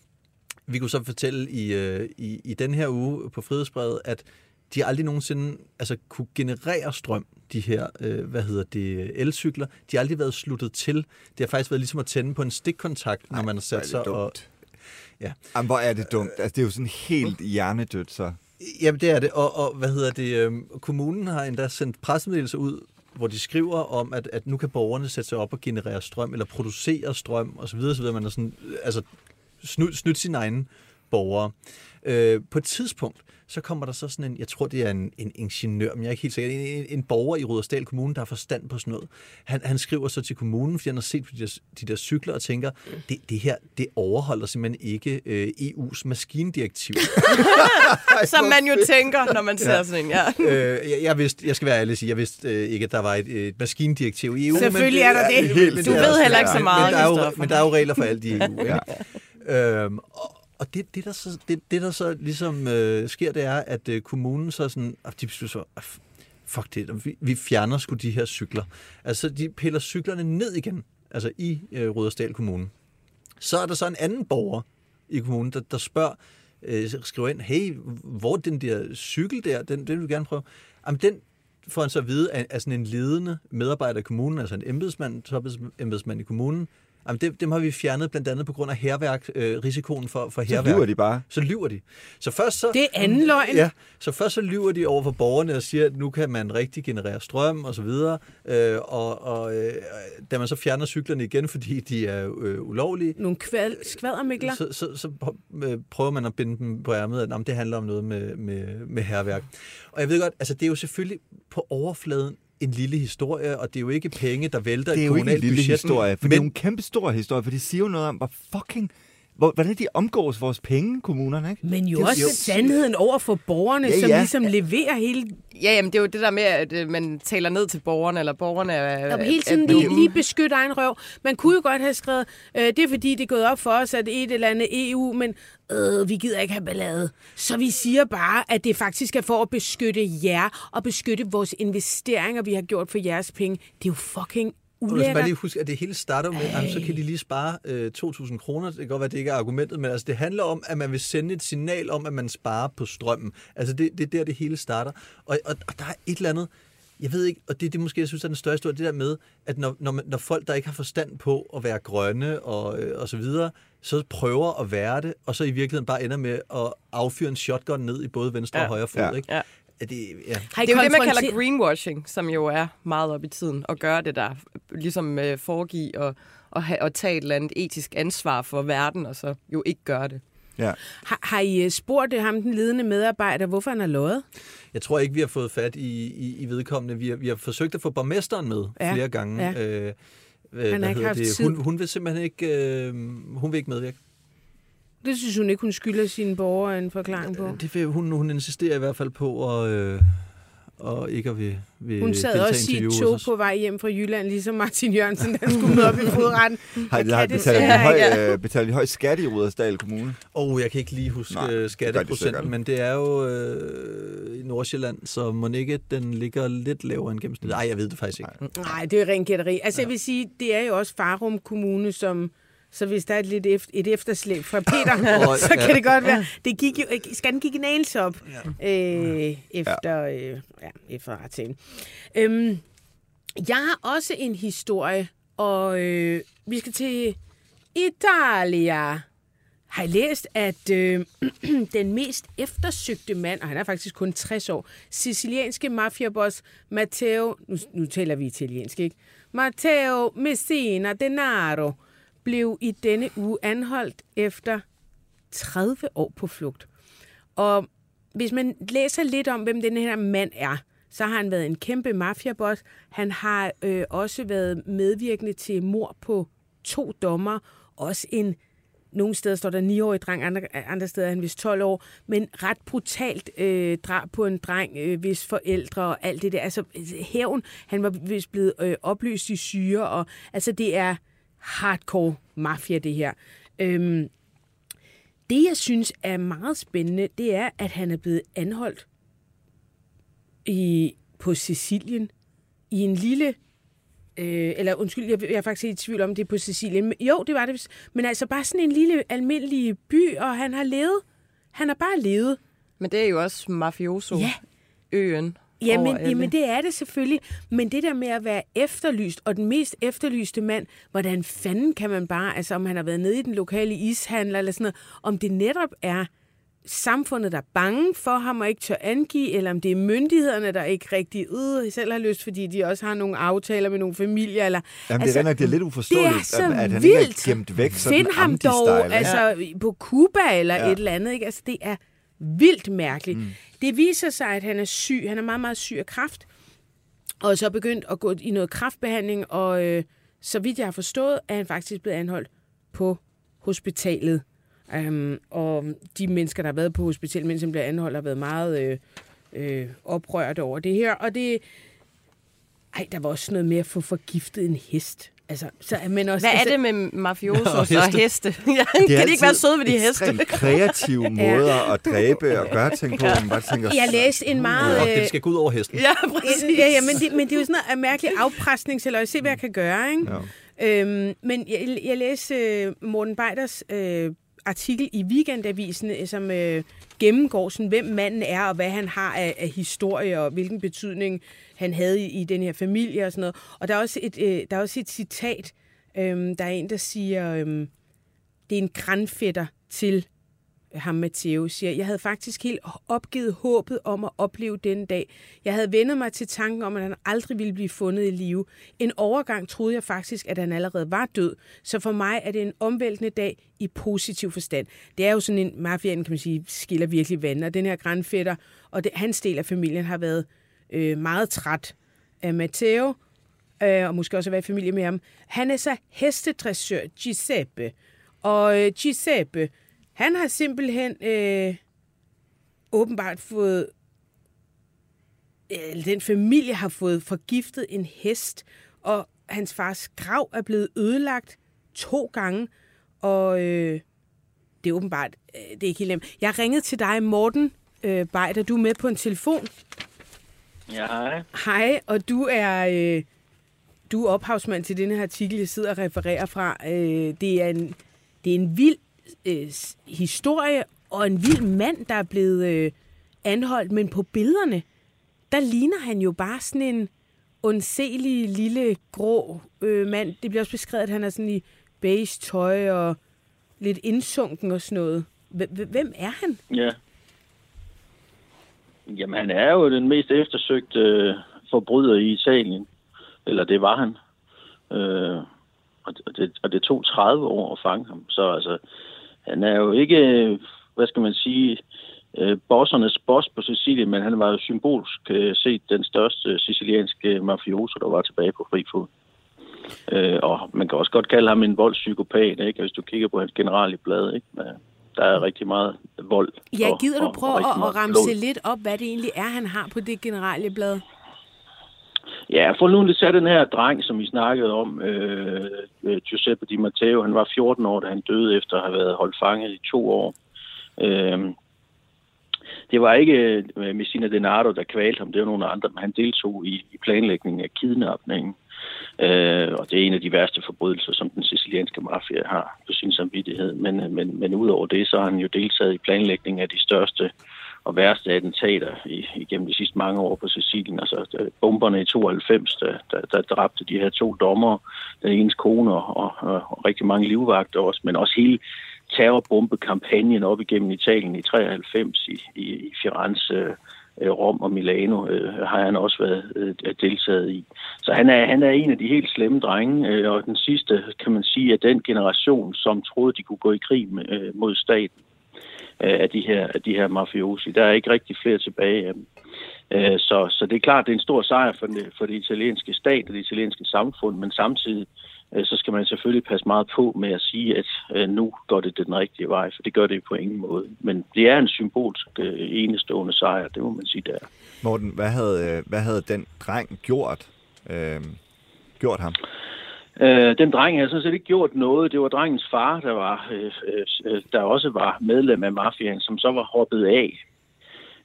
Vi kunne så fortælle i, øh, i, i den her uge på Frihedsbrevet, at de aldrig nogensinde altså, kunne generere strøm, de her, øh, hvad hedder det, elcykler. De har aldrig været sluttet til. Det har faktisk været ligesom at tænde på en stikkontakt, når Ej, man har sat sig og... Ja. Jamen, hvor er det dumt. Altså, det er jo sådan helt hjernedødt, så. Jamen, det er det. Og, og hvad hedder det, øh, kommunen har endda sendt pressemeddelelser ud, hvor de skriver om, at, at nu kan borgerne sætte sig op og generere strøm, eller producere strøm, osv. Så videre, man er sådan, altså, snydt snydt sine egne borgere. Øh, på et tidspunkt, så kommer der så sådan en, jeg tror det er en, en ingeniør, men jeg er ikke helt sikker, en, en, en borger i Rudersdal Kommune, der har forstand på sådan noget. Han, han skriver så til kommunen, fordi han har set på de der, de der cykler og tænker, det, det her, det overholder simpelthen ikke øh, E U's maskindirektiv. Som man jo tænker, når man ser ja. sådan en, ja. øh, jeg, jeg, vidste, jeg skal være ærlig og sige, jeg vidste øh, ikke, at der var et, et maskindirektiv i E U. Selvfølgelig men, er der det. Helt, du det ved heller ikke så meget. Men der, jo, men der er jo regler for alt i E U. Ja. Ja. Øhm, og Og det, det, der så, det, det, der så ligesom øh, sker, det er, at øh, kommunen så sådan, at de beslutter så, at fuck det, vi, vi fjerner sgu de her cykler. Altså, de piller cyklerne ned igen, altså i øh, Rudersdal Kommune. Så er der så en anden borger i kommunen, der, der spørger, øh, skriver ind, hey, hvor den der cykel der, den, den vil vi gerne prøve. Jamen, den får han så at vide af, af sådan en ledende medarbejder i kommunen, altså en embedsmand, topembedsmand i kommunen. Jamen, dem, dem har vi fjernet blandt andet på grund af hærværk, øh, risikoen for, for hærværk. Så lyver de bare. Så lyver de. Så først så, det er anden løgn. Ja, så først så lyver de over for borgerne og siger, at nu kan man rigtig generere strøm og så videre. Øh, og og øh, da man så fjerner cyklerne igen, fordi de er øh, ulovlige. Nogle kval- skvadermikler. Så, så, så prøver man at binde dem på ærmet, at jamen, det handler om noget med, med, med hærværk. Og jeg ved godt, altså det er jo selvfølgelig på overfladen en lille historie, og det er jo ikke penge, der vælter et kommunalt budget. Det er jo ikke en lille budget, historie, for men... det er jo en kæmpe stor historie, for det siger jo noget om, hvor fucking... hvordan de omgås vores penge, kommunerne, ikke? Men jo også jo. sandheden over for borgerne, ja, ja. som ligesom leverer hele... Ja, jamen det er jo det der med, at man taler ned til borgerne, eller borgerne er... Jamen, hele tiden at... lige, lige beskytter egen røv. Man kunne jo godt have skrevet, øh, det er fordi, det er gået op for os, at et eller andet E U, men øh, vi gider ikke have ballade. Så vi siger bare, at det faktisk er for at beskytte jer, og beskytte vores investeringer, vi har gjort for jeres penge. Det er jo fucking... Og du skal bare lige huske, at det hele starter med, at så kan de lige spare øh, to tusind kroner. Det kan godt være, at det ikke er argumentet, men altså, det handler om, at man vil sende et signal om, at man sparer på strømmen. Altså det, det er der, det hele starter. Og, og, og der er et eller andet, jeg ved ikke, og det er det måske, jeg synes er den største historie, det der med, at når, når, man, når folk, der ikke har forstand på at være grønne og, øh, og så videre, så prøver at være det, og så i virkeligheden bare ender med at affyre en shotgun ned i både venstre ja. og højre fod, ja. ikke? Ja. Det, ja. det er jo det, man kalder greenwashing, som jo er meget op i tiden, at gøre det der, ligesom øh, foregive og, og, og tage et eller andet etisk ansvar for verden, og så jo ikke gøre det. Ja. Har, har I spurgt ham, den ledende medarbejder, hvorfor han har løjet? Jeg tror ikke, vi har fået fat i, i, i vedkommende. Vi har, vi har forsøgt at få borgmesteren med ja. flere gange. Ja. Øh, øh, han har ikke haft tid. Hun, hun vil simpelthen ikke, øh, hun vil ikke medvirke. Det synes hun ikke, hun skylder sine borgere en forklaring på. Det, hun, hun insisterer i hvert fald på, at, øh, og ikke at vi vil. Hun sad også i et tog på vej hjem fra Jylland, ligesom Martin Jørgensen, der skulle møde op i fodretten. Har de betalt en høj skat i Rudersdal Kommune? Åh, oh, jeg kan ikke lige huske Nej, skatteprocenten, det men det er jo øh, i Nordsjælland, så må ikke, den ligger lidt lavere end gennemsnittet. Nej, jeg ved det faktisk ikke. Nej, Nej det er jo ren gætteri. Altså, ja. jeg vil sige, det er jo også Farum Kommune, som... Så hvis der er et, lidt efter, et efterslæb fra Peter, oh, så kan ja. det godt være. Det gik jo, skal gik en anelse op ja. Øh, efter, ja. Øh, ja, efter retten. Øhm, jeg har også en historie, og øh, vi skal til Italia. Har I læst, at øh, den mest eftersøgte mand, og han er faktisk kun tres år, sicilianske mafiaboss Matteo, nu, nu taler vi italiensk, ikke? Matteo Messina Denaro, blev i denne uge anholdt efter tredive år på flugt. Og hvis man læser lidt om, hvem den her mand er, så har han været en kæmpe mafiaboss. Han har øh, også været medvirkende til mord på to dommer. Også en, nogle steder står der ni-årig dreng, andre, andre steder er han vist tolv år, men ret brutalt øh, drab på en dreng, øh, hvis forældre og alt det der. Altså hævn, han var vist blevet øh, opløst i syre, og altså det er hardcore mafia, det her. Øhm, det, jeg synes er meget spændende, det er, at han er blevet anholdt i, på Sicilien i en lille Øh, eller undskyld, jeg, jeg er faktisk i tvivl om, det er på Sicilien. Jo, det var det. Men altså bare sådan en lille almindelig by, og han har levet. Han har bare levet. Men det er jo også mafioso. Ja. Øen. Jamen, jamen, det er det selvfølgelig. Men det der med at være efterlyst, og den mest efterlyste mand, hvordan fanden kan man bare, altså om han har været nede i den lokale ishandler eller sådan noget, om det netop er samfundet, der er bange for ham og ikke tør angive, eller om det er myndighederne, der ikke rigtig øh, selv har lyst, fordi de også har nogle aftaler med nogle familier. Eller, jamen, altså, det, er, det er lidt uforståeligt, det er at, at han vildt. Ikke er gemt væk sådan en amdi-style. Altså på Cuba eller ja. Et eller andet. Ikke? Altså, det er vildt mærkeligt. Mm. Det viser sig, at han er syg. Han er meget, meget syg af kræft. Og så begyndt at gå i noget kræftbehandling, og øh, så vidt jeg har forstået, er han faktisk blevet anholdt på hospitalet. Um, og de mennesker, der har været på hospitalet, mens han bliver anholdt, har været meget øh, øh, oprørt over det her. Og det... Ej, der var også noget med at få forgiftet en hest. Altså, så er man også, hvad er altså... det med mafiosos og heste? Og heste? Ja, de kan de ikke være søde ved de heste? Det er kreative måder at dræbe og gøre ting på. Man bare tænker, jeg læste en meget... Uh, øh... Det skal gå ud over hesten. Ja, præcis. Ja, ja, men, det, men det er jo sådan noget mærkelig afpresning, så lad os se, hvad jeg kan gøre. Ikke? Ja. Øhm, men jeg, jeg læste Morten Bejders øh, artikel i Weekendavisen, som øh, gennemgår, sådan, hvem manden er, og hvad han har af, af historie, og hvilken betydning han havde i, i den her familie og sådan noget. Og der er også et, øh, der er også et citat, øh, der er en, der siger, øh, det er en grandfætter til ham, Matteo, siger, jeg havde faktisk helt opgivet håbet om at opleve denne dag. Jeg havde vendet mig til tanken om, at han aldrig ville blive fundet i live. En overgang troede jeg faktisk, at han allerede var død. Så for mig er det en omvæltende dag i positiv forstand. Det er jo sådan en, mafianen kan man sige, skiller virkelig vandene. Og den her grandfætter og det, hans del af familien har været øh, meget træt af Matteo, øh, og måske også at være i familie med ham. Han er så hestedressør Giuseppe, og øh, Giuseppe han har simpelthen øh, åbenbart fået, øh, den familie har fået forgiftet en hest, og hans fars grav er blevet ødelagt to gange, og øh, det er åbenbart, øh, det er ikke helt nemt. Jeg ringede til dig, Morten øh, Beider, du er med på en telefon. Ja, hej. Hej, og du er, øh, du er ophavsmand til den her artikel, jeg sidder og refererer fra. Øh, det, er en, det er en vild historie, og en vild mand, der er blevet øh, anholdt, men på billederne, der ligner han jo bare sådan en undselig lille, grå øh, mand. Det bliver også beskrevet, at han er sådan i beige tøj og lidt indsunken og sådan noget. H- hvem er han? Ja. Jamen, han er jo den mest eftersøgte øh, forbryder i Italien. Eller det var han. Øh, og, det, og det tog tredive år at fange ham. Så altså han er jo ikke, hvad skal man sige, bossernes boss på Sicilien, men han var jo symbolsk set den største sicilianske mafioso, der var tilbage på fri fod. Og man kan også godt kalde ham en voldspsykopat, ikke? Hvis du kigger på hans generelle blad, ikke? Der er rigtig meget vold. Ja, gider og, du prøve at, at ramse blod. Lidt op, hvad det egentlig er, han har på det generelle blad? Ja, for nu lige den her dreng, som vi snakkede om, øh, Giuseppe Di Matteo, han var fjorten år, da han døde efter at have været holdt fanget i to år. Øh, det var ikke Messina Denaro, der kvalte ham, det var nogle andre, men han deltog i, i planlægningen af kidnapningen. Øh, og det er en af de værste forbrydelser, som den sicilianske mafia har på sin samvittighed. Men, men, men udover det, så har han jo deltaget i planlægningen af de største og værste attentater igennem de sidste mange år på Sicilien. Altså bomberne i tooghalvfems, der, der, der dræbte de her to dommere, den enes kone og, og, og rigtig mange livvagter også, men også hele terrorbombekampagnen op igennem Italien i treoghalvfems i, i, i Firenze, Rom og Milano øh, har han også været øh, deltaget i. Så han er, han er en af de helt slemme drenge, øh, og den sidste, kan man sige, er den generation, som troede, de kunne gå i krig med, øh, mod staten øh, af de her, af de her mafiosi. Der er ikke rigtig flere tilbage af dem. Øh, så, så det er klart, det er en stor sejr for, den, for det italienske stat og det italienske samfund, men samtidig øh, så skal man selvfølgelig passe meget på med at sige, at øh, nu går det den rigtige vej, for det gør det på ingen måde. Men det er en symbolsk øh, enestående sejr, det må man sige der. Morten, hvad havde, hvad havde den dreng gjort, øh, gjort ham? Øh, den dreng havde sådan set ikke gjort noget. Det var drengens far, der, var, øh, øh, der også var medlem af mafiaen, som så var hoppet af.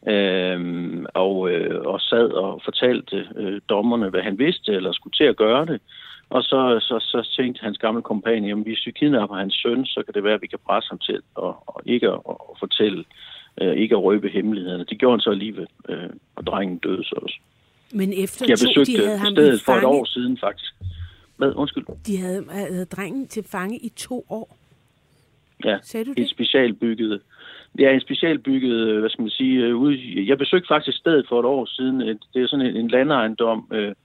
Øhm, og, øh, og sad og fortalte øh, dommerne, hvad han vidste, eller skulle til at gøre det. Og så, så, så tænkte hans gamle kompagnie, jamen hvis vi kidnapper hans søn, så kan det være, at vi kan presse ham til at, og ikke at, at fortælle, øh, ikke at røbe hemmelighederne. Det gjorde han så alligevel, øh, og drengen døde så også. Men efter jeg besøgte to, de havde stedet for et år siden, faktisk. Hvad? Undskyld. De havde, havde drengen til fange i to år. Ja, et specialbygget. Det er en specialbygget, hvad skal man sige, ude. Jeg besøgte faktisk stedet for et år siden. Det er sådan en landejendom øh,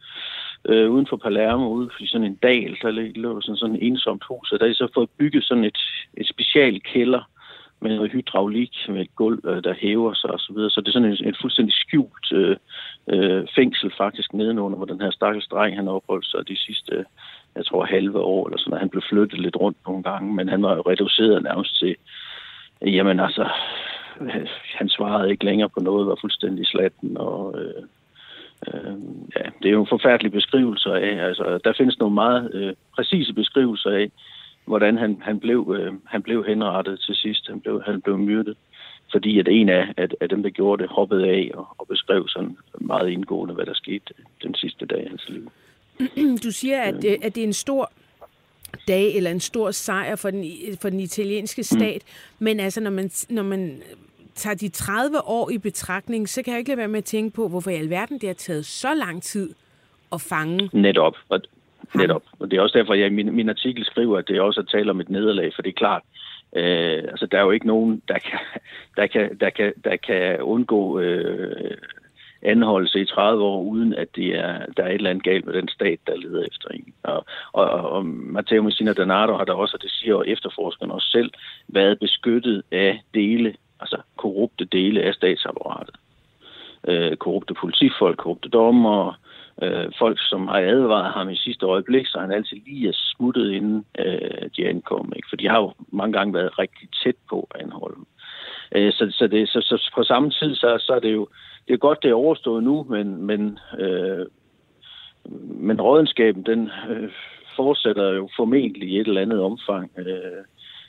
øh, uden for Palermo, ude for sådan en dal, der lå sådan, sådan en ensomt hus. Og der er så fået bygget sådan et, et specialkælder med noget hydraulik, med et gulv, øh, der hæver sig osv. Så, så det er sådan en, en fuldstændig skjult øh, øh, fængsel faktisk nedenunder, hvor den her stakkels dreng, han opholdt sig de sidste, jeg tror, halve år eller sådan noget. Han blev flyttet lidt rundt nogle gange, men han var jo reduceret nærmest til, jamen altså, han svarede ikke længere på noget, var fuldstændig slatten, og øh, øh, ja, det er jo forfærdelige beskrivelser af, altså der findes nogle meget øh, præcise beskrivelser af, hvordan han, han, blev, øh, han blev henrettet til sidst, han blev, han blev myrdet, fordi at en af at, at dem, der gjorde det, hoppede af og, og beskrev sådan meget indgående, hvad der skete den sidste dag i hans liv. Du siger, at, øh, at det er en stor dag eller en stor sejr for den, for den italienske stat, mm. men altså når man, når man tager de tredive år i betragtning, så kan jeg ikke lade være med at tænke på, hvorfor i alverden det har taget så lang tid at fange. Netop, og, netop. Og det er også derfor, jeg i min, min artikel skriver, at det også er tale om et nederlag, for det er klart, øh, altså der er jo ikke nogen, der kan, der kan, der kan, der kan undgå øh, anholdelse i tredive år, uden at det er, der er et eller andet galt med den stat, der leder efter en. Og, og, og Matteo Messina Denaro har der også, og det siger og efterforskerne også selv, været beskyttet af dele, altså korrupte dele af statsapparatet. Øh, korrupte politifolk, korrupte dommer, øh, folk, som har advaret ham i sidste øjeblik, så han altid lige er smuttet, inden øh, de ankom. Ikke? For de har jo mange gange været rigtig tæt på at anholde dem. Øh, så, så, det, så, så på samme tid, så, så er det jo Det er godt, det er overstået nu, men, men, øh, men rådenskaben, den øh, fortsætter jo formentlig i et eller andet omfang. Øh,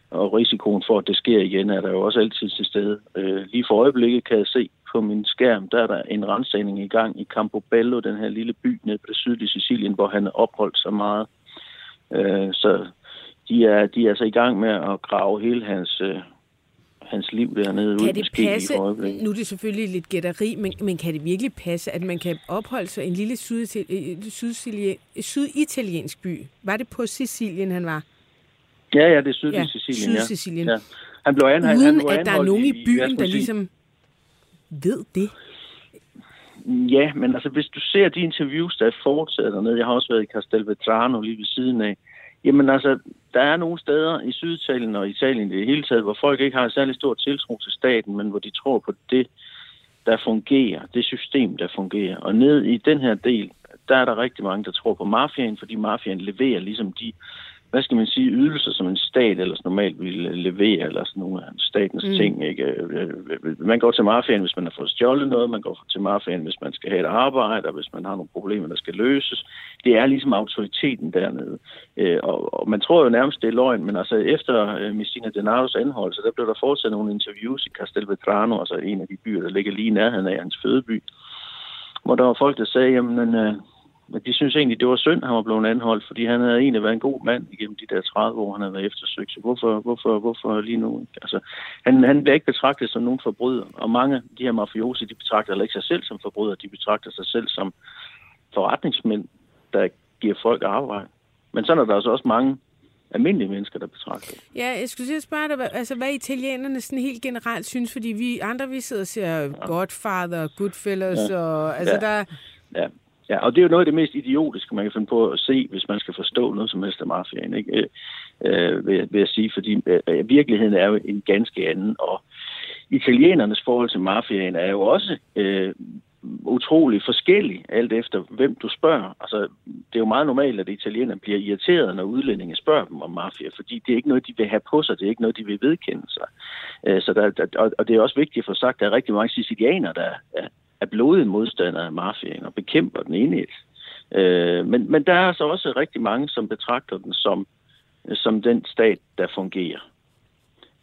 og risikoen for, at det sker igen, er der jo også altid til stede. Øh, lige for øjeblikket kan jeg se på min skærm, der er der en ransagning i gang i Campobello, den her lille by nede på det sydlige Sicilien, hvor han opholdt sig meget. Øh, så de er, de er altså i gang med at grave hele hans... Øh, hans liv dernede. Kan det passe, nu er det selvfølgelig lidt gætteri, men, men kan det virkelig passe, at man kan opholde sig i en lille syditaliensk by? Var det på Sicilien, han var? Ja, ja, det er sydlige ja, Sicilien, Sicilien, ja. ja. Han blev anholdt, Uden han blev at der er nogen i byen, i, der ligesom ved det? Ja, men altså, hvis du ser de interviews, der er foretaget dernede, jeg har også været i Castelvetrano lige ved siden af, jamen altså, der er nogle steder i Syditalien og Italien i det hele taget, hvor folk ikke har særlig stor tiltro til staten, men hvor de tror på det, der fungerer, det system, der fungerer. Og ned i den her del, der er der rigtig mange, der tror på mafiaen, fordi mafiaen leverer ligesom de, hvad skal man sige, ydelser, som en stat ellers normalt ville levere, eller sådan nogle af statens mm. ting. Ikke? Man går til mafiaen, hvis man har fået stjålet noget, man går til mafiaen, hvis man skal have et arbejde, og hvis man har nogle problemer, der skal løses. Det er ligesom autoriteten dernede. Og man tror jo nærmest, det er løgn, men altså efter Messina Denaros anholdelse, der blev der fortsat nogle interviews i Castelvetrano, altså en af de byer, der ligger lige i nærheden af hans fødeby, hvor der var folk, der sagde, jamen... Men de synes egentlig, det var synd, han var blevet anholdt, fordi han havde egentlig været en god mand igennem de der tredive år, han havde været eftersøgt. Så hvorfor, hvorfor, hvorfor lige nu? Altså, han, han bliver ikke betragtet som nogen forbryder, og mange af de her mafiosi, de betragter ikke sig selv som forbrydere, de betragter sig selv som forretningsmænd, der giver folk arbejde. Men sådan er der altså også mange almindelige mennesker, der betragter det. Ja, jeg skulle sige at spørge dig, altså, hvad italienerne sådan helt generelt synes, fordi vi andre, vi sidder og ser ja. Godfather, Goodfellas, ja. og altså ja. der... Ja. Ja, og det er jo noget af det mest idiotiske, man kan finde på at se, hvis man skal forstå noget som helst af mafiaen, ikke? Øh, vil, jeg, vil jeg sige, fordi øh, virkeligheden er jo en ganske anden, og italienernes forhold til mafiaen er jo også øh, utrolig forskellig, alt efter hvem du spørger. Altså, det er jo meget normalt, at italienerne bliver irriteret, når udlændinge spørger dem om mafia, fordi det er ikke noget, de vil have på sig, det er ikke noget, de vil vedkende sig. Øh, så der, der, og, og det er også vigtigt at få sagt, at der er rigtig mange sicilianere, der er, er blodige modstandere af mafiaen og bekæmper den enhed. Øh, men, men der er altså også rigtig mange, som betragter den som, som den stat, der fungerer.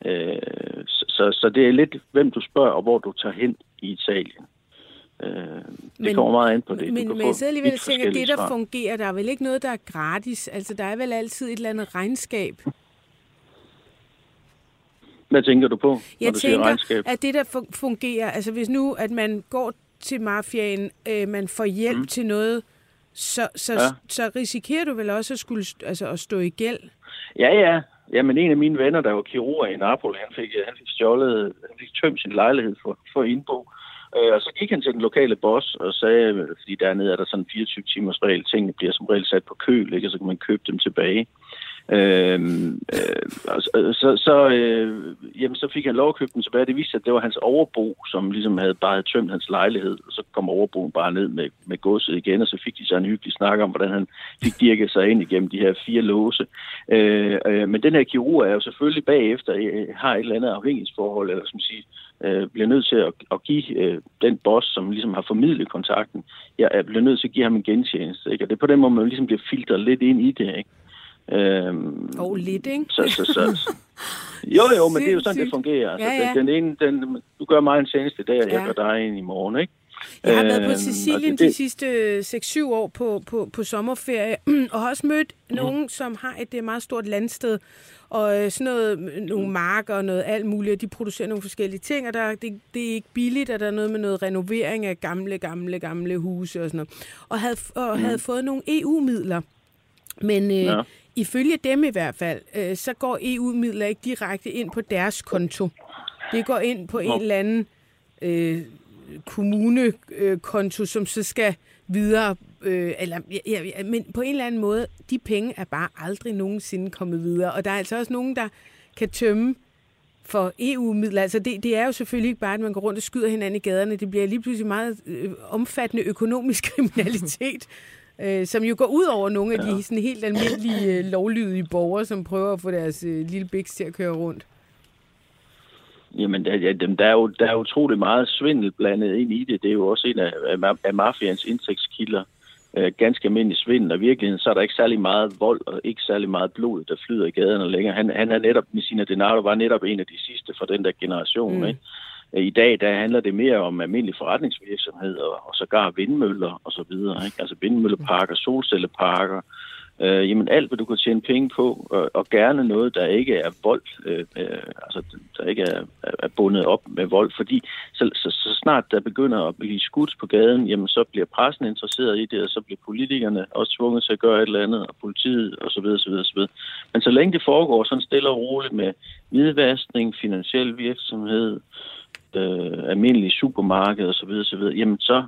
Øh, så, så det er lidt, hvem du spørger, og hvor du tager hen i Italien. Øh, det men, kommer meget an på det. Men, men jeg sidder alligevel og tænker, at det, der fungerer, der er vel ikke noget, der er gratis? Altså, der er vel altid et eller andet regnskab? Hvad tænker du på, jeg når du tænker, siger regnskab? At det, der fungerer, altså hvis nu, at man går til mafiaen, øh, man får hjælp mm. til noget, så, så, ja. så, så risikerer du vel også at, skulle, altså, at stå i gæld? Ja, ja. Jamen, en af mine venner, der var kirurg i Napoli, han fik, han fik stjålet, han fik tømt sin lejlighed for, for indbo. Og så gik han til den lokale boss og sagde, fordi dernede er der sådan fireogtyve timers regel, tingene bliver som regel sat på køl, ikke? Og så kan man købe dem tilbage. Øhm, øh, så så, så, øh, jamen, så fik han lov at købe dem tilbage. Det viste sig, at det var hans overbo, som ligesom havde bare havde tømt hans lejlighed, og så kom overboen bare ned med, med godset igen, og så fik de så en hyggelig snak om, hvordan han fik dirket sig ind igennem de her fire låse. Øh, øh, men den her kirurg er jo selvfølgelig bagefter, øh, har et eller andet afhængighedsforhold, eller som siger, øh, bliver nødt til at, at give øh, den boss, som ligesom har formidlet kontakten, jeg er, bliver nødt til at give ham en gentjeneste, ikke? Og det er på den måde, man ligesom bliver filtret lidt ind i det, ikke? Øhm, oh, lidt, ikke? Så, så, så. Jo, jo, men det er jo sådan, det fungerer. Ja, ja. Den ene, den, du gør mig en tjeneste i dag, og jeg ja. gør dig en i morgen, ikke? Jeg har øhm, været på Sicilien det, de sidste seks syv år på, på, på sommerferie, og har også mødt mm. nogen, som har et meget stort landsted, og sådan noget, nogle marker og noget alt muligt, og de producerer nogle forskellige ting, og der, det, det er ikke billigt, og der er noget med noget renovering af gamle, gamle, gamle huse og sådan noget. Og havde, og mm. havde fået nogle E U-midler, men... Øh, ja. Ifølge dem i hvert fald, øh, så går E U-midler ikke direkte ind på deres konto. Det går ind på en eller anden øh, kommunekonto, øh, som så skal videre. Øh, eller, ja, ja, men på en eller anden måde, de penge er bare aldrig nogensinde kommet videre. Og der er altså også nogen, der kan tømme for E U-midler. Altså det, det er jo selvfølgelig ikke bare, at man går rundt og skyder hinanden i gaderne. Det bliver lige pludselig meget øh, omfattende økonomisk kriminalitet. Øh, som jo går ud over nogle af ja. de sådan helt almindelige øh, lovlydige borgere, som prøver at få deres øh, lille biks til at køre rundt. Jamen, der, ja, der, er jo, der er utrolig meget svindel blandet ind i det. Det er jo også en af, af, af mafians indtægtskilder. Øh, ganske almindelig svindel, og i virkeligheden så er der ikke særlig meget vold og ikke særlig meget blod, der flyder i gaderne længere. Han, han er netop, Messina Denaro var netop en af de sidste fra den der generation, mm. ikke? I dag, der handler det mere om almindelige forretningsvirksomheder og sågar vindmøller og så videre, ikke? Altså vindmølleparker, solcelleparker, øh, jamen alt, hvad du kan tjene penge på, og, og gerne noget, der ikke er vold, øh, altså der ikke er, er bundet op med vold, fordi så, så, så snart der begynder at blive skudt på gaden, jamen så bliver pressen interesseret i det, og så bliver politikerne også tvunget til at gøre et eller andet, og politiet og så videre, så videre, så videre. Men så længe det foregår sådan stille og roligt med hvidvaskning, finansiel virksomhed, Øh, almindelige supermarked og så videre, så videre, jamen så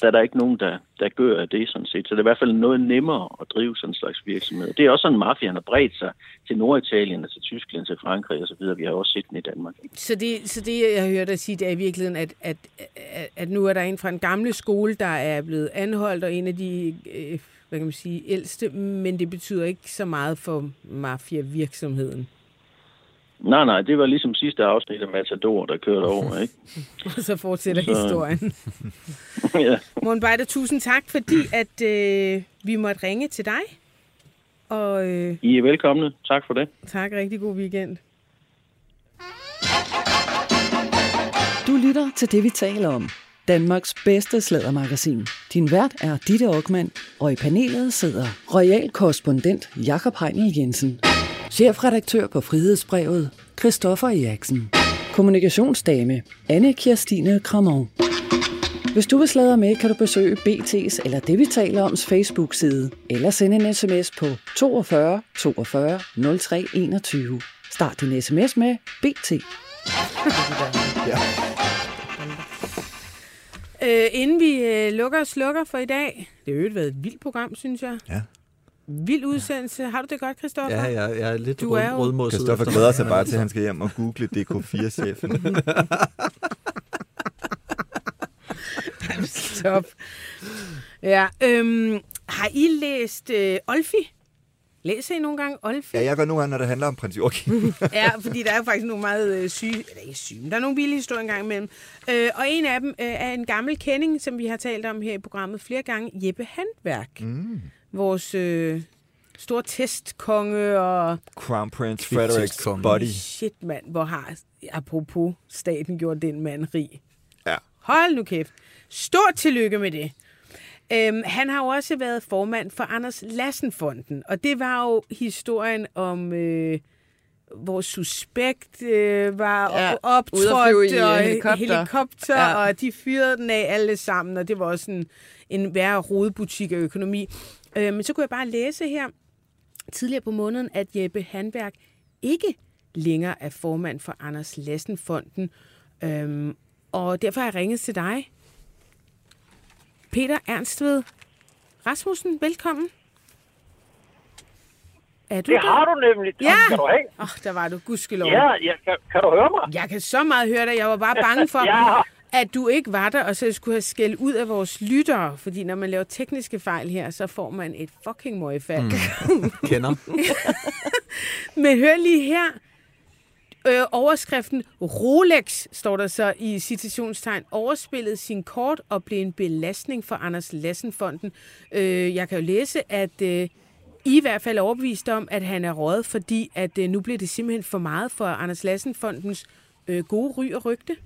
der er der ikke nogen, der, der gør af det sådan set. Så det er i hvert fald noget nemmere at drive sådan en slags virksomhed. Det er også sådan, at mafiaen har bredt sig til Norditalien, til Tyskland, til Frankrig og så videre. Vi har også set den i Danmark. Så det, så det jeg har hørt dig sige, det er i virkeligheden, at, at, at, at nu er der en fra en gamle skole, der er blevet anholdt, og en af de, øh, hvad kan man sige, ældste, men det betyder ikke så meget for mafiavirksomheden. Nej, nej, det var ligesom sidste afsnit af Matador, der kørte over, ikke? Så fortsætter så. historien. Ja. Morten Beider, tusind tak, fordi at, øh, vi måtte ringe til dig. Og, øh, I er velkomne. Tak for det. Tak, rigtig god weekend. Du lytter til det, vi taler om. Danmarks bedste sladdermagasin. Din vært er Ditte Okman, og i panelet sidder royal korrespondent Jakob Heinild Jensen. Chefredaktør på Frihedsbrevet, Christoffer Eriksen. Kommunikationsdame, Anne Kirstine Cramon. Hvis du vil sladre med, kan du besøge B T's eller det, vi taler oms Facebook-side, eller sende en sms på fyrre to fyrre toogfyrre nul tre enogtyve. Start din sms med B T. Ja. Øh, inden vi øh, lukker og slukker for i dag, det har jo været et vildt program, synes jeg. Ja. Vild udsendelse. Ja. Har du det godt, Christoffer? Ja, jeg, jeg er lidt rødmosset. Christoffer glæder sig bare til, at han skal hjem og google D K fire-chefen. Stop. Ja, øhm, har I læst øh, Olfi? Læser I nogle gange Olfi? Ja, jeg gør nogle gange, når det handler om prins Joachim. Ja, fordi der er jo faktisk nogle meget øh, syge... Eller ikke syge, der er nogle vilde historier engang imellem. Øh, og en af dem øh, er en gammel kending, som vi har talt om her i programmet flere gange, Jeppe Handværk. Mm. Vores øh, Stor testkonge og... Crown Prince Fredericks body. Shit, mand. Hvor har, apropos, staten gjort den mand rig. Ja. Hold nu kæft. Stort tillykke med det. Øhm, han har jo også været formand for Anders Lassenfonden, og det var jo historien om... Øh, hvor Suspekt øh, var ja, optrådt, og helikopter, helikopter ja. Og de fyrede den af alle sammen, og det var også en, en værre rodebutik af økonomi. Øh, men så kunne jeg bare læse her tidligere på måneden, at Jeppe Handværk ikke længere er formand for Anders Lassenfonden, øh, og derfor har jeg ringet til dig. Peter Ernstved Rasmussen, velkommen. Det der? Har du nemlig. Ja. Kan du have? Oh, der var du, gudskelov. Ja, ja. Kan, kan du høre mig? Jeg kan så meget høre dig. Jeg var bare bange for, ja. At du ikke var der, og så skulle have skældt ud af vores lyttere. Fordi når man laver tekniske fejl her, så får man et fucking møgfald. Mm. Kender. Men hør lige her. Øh, overskriften Rolex, står der så i citationstegn, overspillede sin kort og blev en belastning for Anders Lassenfonden. Øh, jeg kan jo læse, at... Øh, I, i hvert fald overbevist om, at han er rådet, fordi at øh, nu bliver det simpelthen for meget for Anders Lassenfondens øh, gode ry og rygte.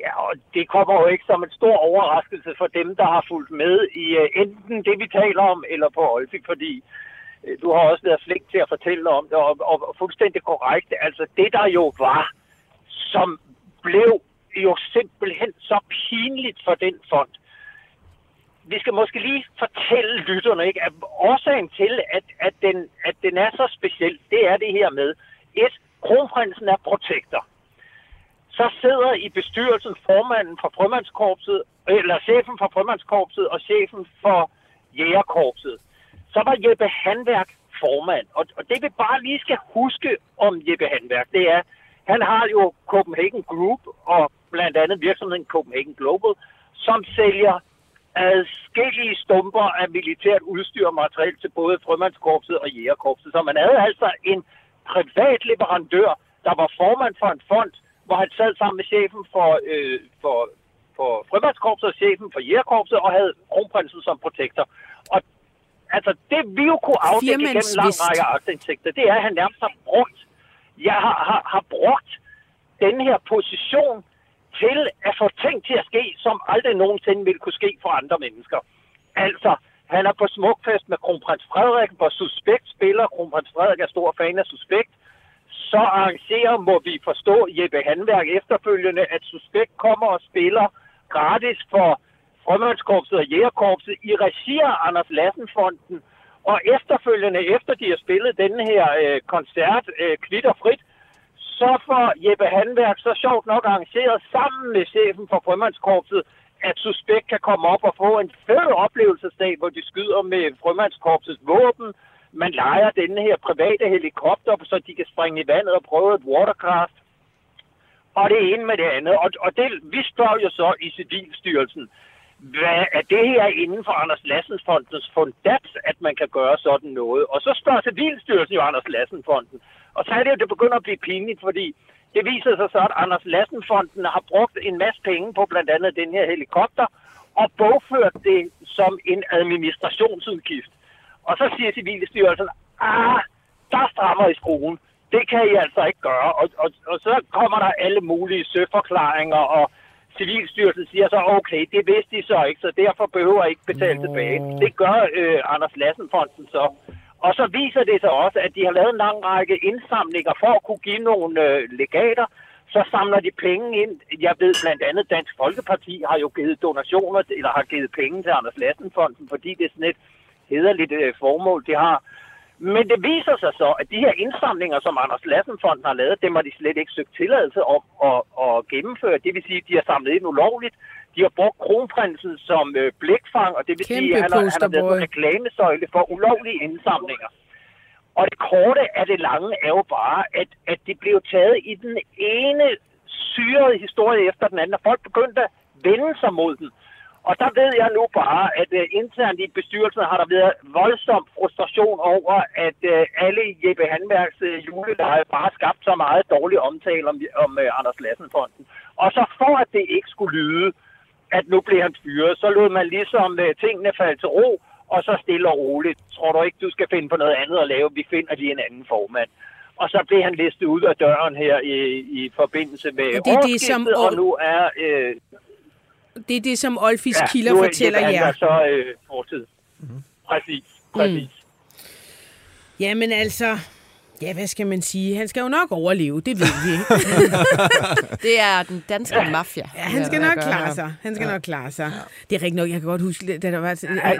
Ja, og det kommer jo ikke som en stor overraskelse for dem, der har fulgt med i øh, enten det, vi taler om, eller på Olfi, fordi øh, du har også været flink til at fortælle om det, og, og, og fuldstændig korrekt. Altså det, der jo var, som blev jo simpelthen så pinligt for den fond. Vi skal måske lige fortælle lytterne, ikke, at årsagen til, at, at, den, at den er så speciel, det er det her med, et, kronprinsen er protektor. Så sidder i bestyrelsen formanden for Frømandskorpset, eller chefen for Frømandskorpset og chefen for Jægerkorpset. Så var Jeppe Handværk formand, og, og det vi bare lige skal huske om Jeppe Handværk, det er, han har jo Copenhagen Group og blandt andet virksomheden Copenhagen Global, som sælger adskillige stumper af militært udstyr og materiel til både Frømandskorpset og Jægerkorpset. Så man havde altså en privat leverandør, der var formand for en fond, hvor han sad sammen med chefen for, øh, for, for Frømandskorpset og chefen for Jægerkorpset og havde kronprinsen som protektor. Og altså det, vi jo kunne afdække gennem en lang række aktindsigter, det er, at han nærmest har brugt, jeg har, har, har brugt den her position til at få ting til at ske, som aldrig nogensinde ville kunne ske for andre mennesker. Altså, han er på smukfest med kronprins Frederik, hvor Suspekt spiller. Kronprins Frederik er stor fan af Suspekt. Så arrangerer, må vi forstå, Jeppe Handværk efterfølgende, at Suspekt kommer og spiller gratis for Frømandskorpset og Jægerkorpset i regi af Anders Lassenfonden. Og efterfølgende, efter de har spillet denne her øh, koncert, øh, kvitt og frit, så får Jeppe Handværk så sjovt nok arrangeret sammen med chefen for Frømandskorpset, at Suspekt kan komme op og få en fed oplevelsesdag, hvor de skyder med Frømandskorpsets våben. Man leger denne her private helikopter, så de kan springe i vandet og prøve et watercraft. Og det ene med det andet. Og, og det, vi spørger jo så i Civilstyrelsen, hvad er det her inden for Anders Lassenfondens fundats, at man kan gøre sådan noget? Og så spørger Civilstyrelsen jo Anders Lassenfonden. Og så er det jo, det begynder at blive pinligt, fordi det viser sig så, at Anders Lassenfonden har brugt en masse penge på blandt andet den her helikopter, og bogført det som en administrationsudgift. Og så siger Civilstyrelsen, ah, der strammer i skruen. Det kan I altså ikke gøre. Og, og, og så kommer der alle mulige søforklaringer, og Civilstyrelsen siger så, okay, det vidste de så ikke, så derfor behøver I ikke betale tilbage. Det gør øh, Anders Lassenfonden så. Og så viser det sig også, at de har lavet en lang række indsamlinger for at kunne give nogle øh, legater. Så samler de penge ind. Jeg ved blandt andet, Dansk Folkeparti har jo givet donationer, eller har givet penge til Anders Lassenfonden, fordi det er sådan et hæderligt øh, formål, de har. Men det viser sig så, at de her indsamlinger, som Anders Lassenfonden har lavet, dem har de slet ikke søgt tilladelse om at, at gennemføre. Det vil sige, at de har samlet ind ulovligt. De har brugt kronprinsen som øh, blikfang, og det vil Kæmpe sige, at han har, han har været en reklamesøjle for ulovlige indsamlinger. Og det korte af det lange er jo bare, at, at det blev taget i den ene syrede historie efter den anden, og folk begyndte at vende sig mod den. Og der ved jeg nu bare, at uh, internt i bestyrelsen har der været voldsom frustration over, at uh, alle Jeppe Handværks uh, juleleje bare har skabt så meget dårlig omtale om, om uh, Anders Lassenfonden. Og så for at det ikke skulle lyde, at nu blev han fyret, så lod man ligesom uh, tingene falde til ro, og så stille og roligt. Tror du ikke, du skal finde på noget andet at lave? Vi finder lige en anden formand. Og så blev han listet ud af døren her i, i forbindelse med årsskiftet, og nu er... Øh, det er det, som Olfis ja, kilder fortæller jer. Ja, nu er det så øh, fortid. Mm-hmm. Præcis, præcis. Mm. Jamen altså... Ja, hvad skal man sige? Han skal jo nok overleve, det ved vi. Det er den danske mafia. Ja, han skal nok klare sig. Han skal ja. nok klare sig. Det er rigtigt nok, jeg kan godt huske, da der var...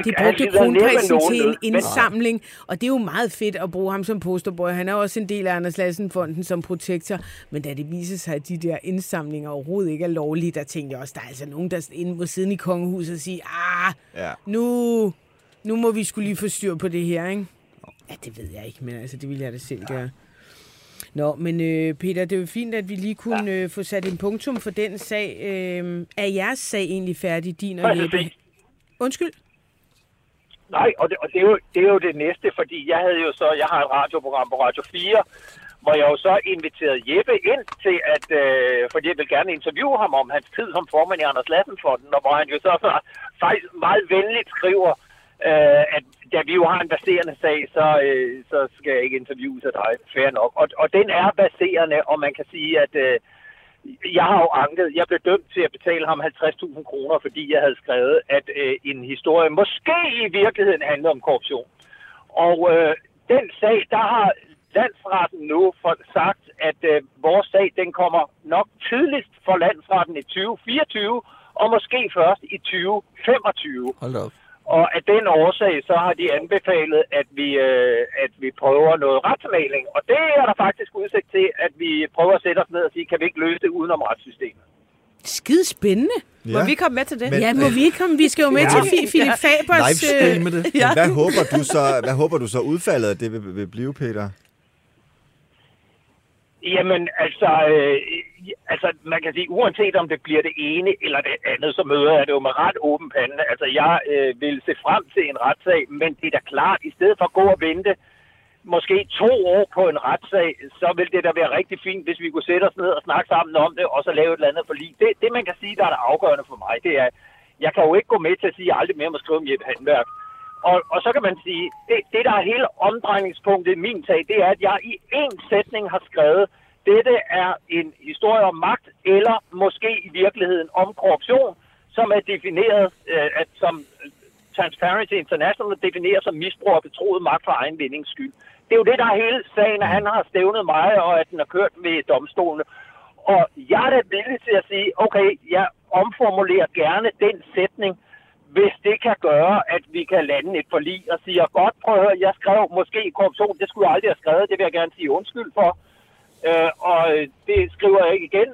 De brugte kronprinsen til en indsamling, og det er jo meget fedt at bruge ham som posterboy. Han er også en del af Anders Lassenfonden som protektor, men da det viser sig, at de der indsamlinger overhovedet ikke er lovlige, der tænkte jeg også, der er altså nogen, der inde på siden i kongehuset og siger, ah, ja. nu, nu må vi skulle lige få styr på det her, ikke? Ja, det ved jeg ikke, men altså, det ville jeg da selv gøre. Ja. Nå, men øh, Peter, det er jo fint, at vi lige kunne ja. øh, få sat en punktum for den sag. Øh, er jeres sag egentlig færdig, din og Jeppe? Undskyld? Nej, og, det, og det, er jo, det er jo det næste, fordi jeg havde jo så, jeg har et radioprogram på Radio fire, hvor jeg jo så inviterede Jeppe ind til at, øh, fordi jeg vil gerne interviewe ham om hans tid som formand i Anders Lassenfonden, og hvor han jo så faktisk meget venligt skriver, Uh, at da vi jo har en baserende sag, så, uh, så skal jeg ikke interviewe dig, fair nok. Og, og den er baserende, og man kan sige, at uh, jeg har jo anket. Jeg blev dømt til at betale ham halvtreds tusind kroner, fordi jeg havde skrevet, at uh, en historie måske i virkeligheden handlede om korruption. Og uh, den sag, der har landsretten nu sagt, at uh, vores sag, den kommer nok tidligst for landsretten i tyve fireogtyve, og måske først i tyve femogtyve. Hold op. Og af den årsag, så har de anbefalet, at vi, øh, at vi prøver noget retsmægling. Og det er der faktisk udsigt til, at vi prøver at sætte os ned og sige, kan vi ikke løse det udenom retssystemet? Skide spændende. Ja. Må vi komme med til det? Men, ja, må vi ikke komme? Vi skal jo med ja. til Philip ja. Fabers... Livestreame det. Ja. Hvad håber du så, hvad håber du så udfaldet af det vil, vil blive, Peter? Jamen, altså, øh, altså, man kan sige, uanset om det bliver det ene eller det andet, så møder jeg det jo med ret åben pande. Altså, jeg øh, vil se frem til en retssag, men det er da klart, i stedet for at gå og vente måske to år på en retssag, så vil det da være rigtig fint, hvis vi kunne sætte os ned og snakke sammen om det, og så lave et eller andet forlig. Det, det man kan sige, der er det afgørende for mig, det er, jeg kan jo ikke gå med til at sige, at jeg aldrig mere må skrive om Jeppe Handværk. Og, og så kan man sige, det, det der er hele omdrejningspunktet i min sag, det er, at jeg i én sætning har skrevet, dette er en historie om magt, eller måske i virkeligheden om korruption, som er defineret, øh, at, som Transparency International definerer som misbrug og betroet magt for egen vindings skyld. Det er jo det, der er hele sagen, at han har stævnet mig, og at den har kørt ved domstolene. Og jeg er da villig til at sige, okay, jeg omformulerer gerne den sætning, hvis det kan gøre, at vi kan lande et forlig og sige, godt, prøv at høre, jeg skrev måske korruption, det skulle jeg aldrig have skrevet, det vil jeg gerne sige undskyld for, øh, og det skriver jeg ikke igen,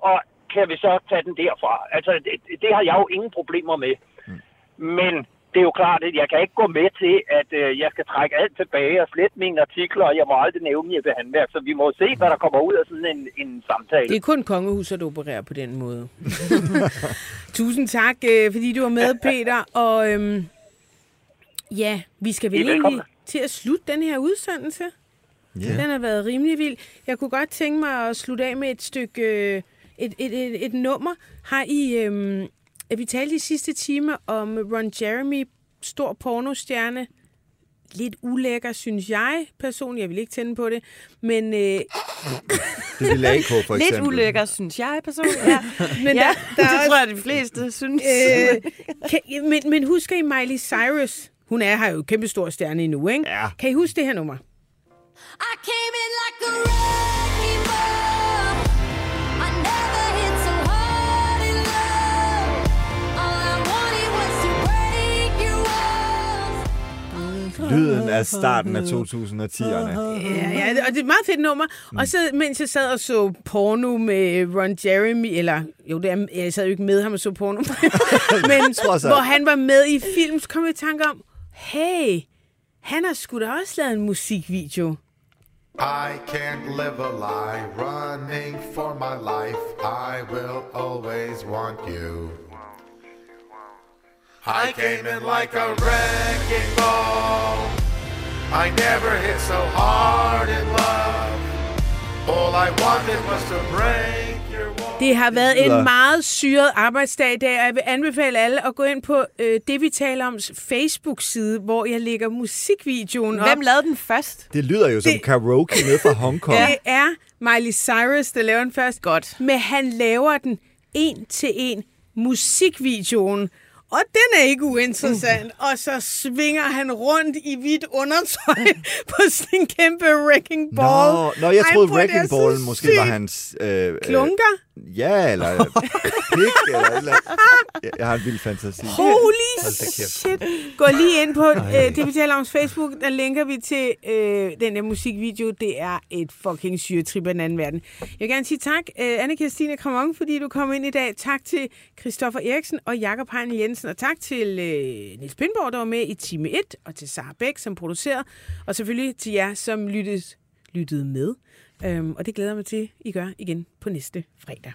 og kan vi så tage den derfra? Altså, det, det har jeg jo ingen problemer med, mm. men det er jo klart, at jeg kan ikke gå med til, at øh, jeg skal trække alt tilbage og slette mine artikler, og jeg må aldrig nævne Jeppe Handværk, så vi må se, hvad der kommer ud af sådan en, en samtale. Det er kun kongehuset, der opererer på den måde. Tusind tak, øh, fordi du var med, Peter, og øhm, ja, vi skal vel egentlig til at slutte den her udsendelse. Yeah. Den har været rimelig vild. Jeg kunne godt tænke mig at slutte af med et stykke, øh, et, et, et, et nummer. Har I... Øhm, Vi talte i sidste time om Ron Jeremy, stor pornostjerne. Lidt ulækker, synes jeg personligt. Jeg vil ikke tænde på det, men... Øh... Det vil jeg ikke på, for eksempel. Lidt ulækker, synes jeg personligt. Ja, men ja der, der det også... tror jeg, de fleste synes. Øh, kan, men, men husker I Miley Cyrus? Hun er her jo kæmpe stor stjerne endnu, ikke? Ja. Kan I huske det her nummer? I came in like a wrecking ball. I never hit so hard. Lyden af starten af to tusind og tierne. Ja, ja, og det er et meget fedt nummer. Og så, mens jeg sad og så porno med Ron Jeremy, eller jo, det er, jeg sad jo ikke med ham og så porno, men hvor han var med i film, så kom jeg i tanke om, hey, han har sgu da også lavet en musikvideo. I can't live a lie, running for my life, I will always want you. I came in like a wrecking ball. I never hit so hard in love. All I wanted was to break your wall. Det har været en meget syret arbejdsdag i dag, og jeg vil anbefale alle at gå ind på øh, det, vi taler om, Facebook-side, hvor jeg lægger musikvideoen op. Hvem lavede den først? Det lyder jo det... som karaoke nede fra Hongkong. Det er Miley Cyrus, der laver den først. Godt. Men han laver den en til en, musikvideoen. Og den er ikke uinteressant. Mm. Og så svinger han rundt i hvidt undertøj på sin kæmpe Wrecking Ball. Nå, nå jeg troede, Wrecking Ballen måske syg. var hans... Øh, Klunker? Øh, ja, eller pik, eller, eller jeg, jeg har en vild fantasi. Holy shit! Gå lige ind på øh, det, vi taler om Facebook. Der linker vi til øh, den der musikvideo. Det er et fucking syretrip af den anden verden. Jeg vil gerne sige tak, øh, Anne Kirstine Cramon, fordi du kom ind i dag. Tak til Christoffer Eriksen og Jakob Heinild Jensen. Og tak til øh, Niels Pindborg, der var med i time et, og til Sara Bæk, som producerede, og selvfølgelig til jer, som lyttes, lyttede med. Øhm, og det glæder jeg mig til, I gør igen på næste fredag.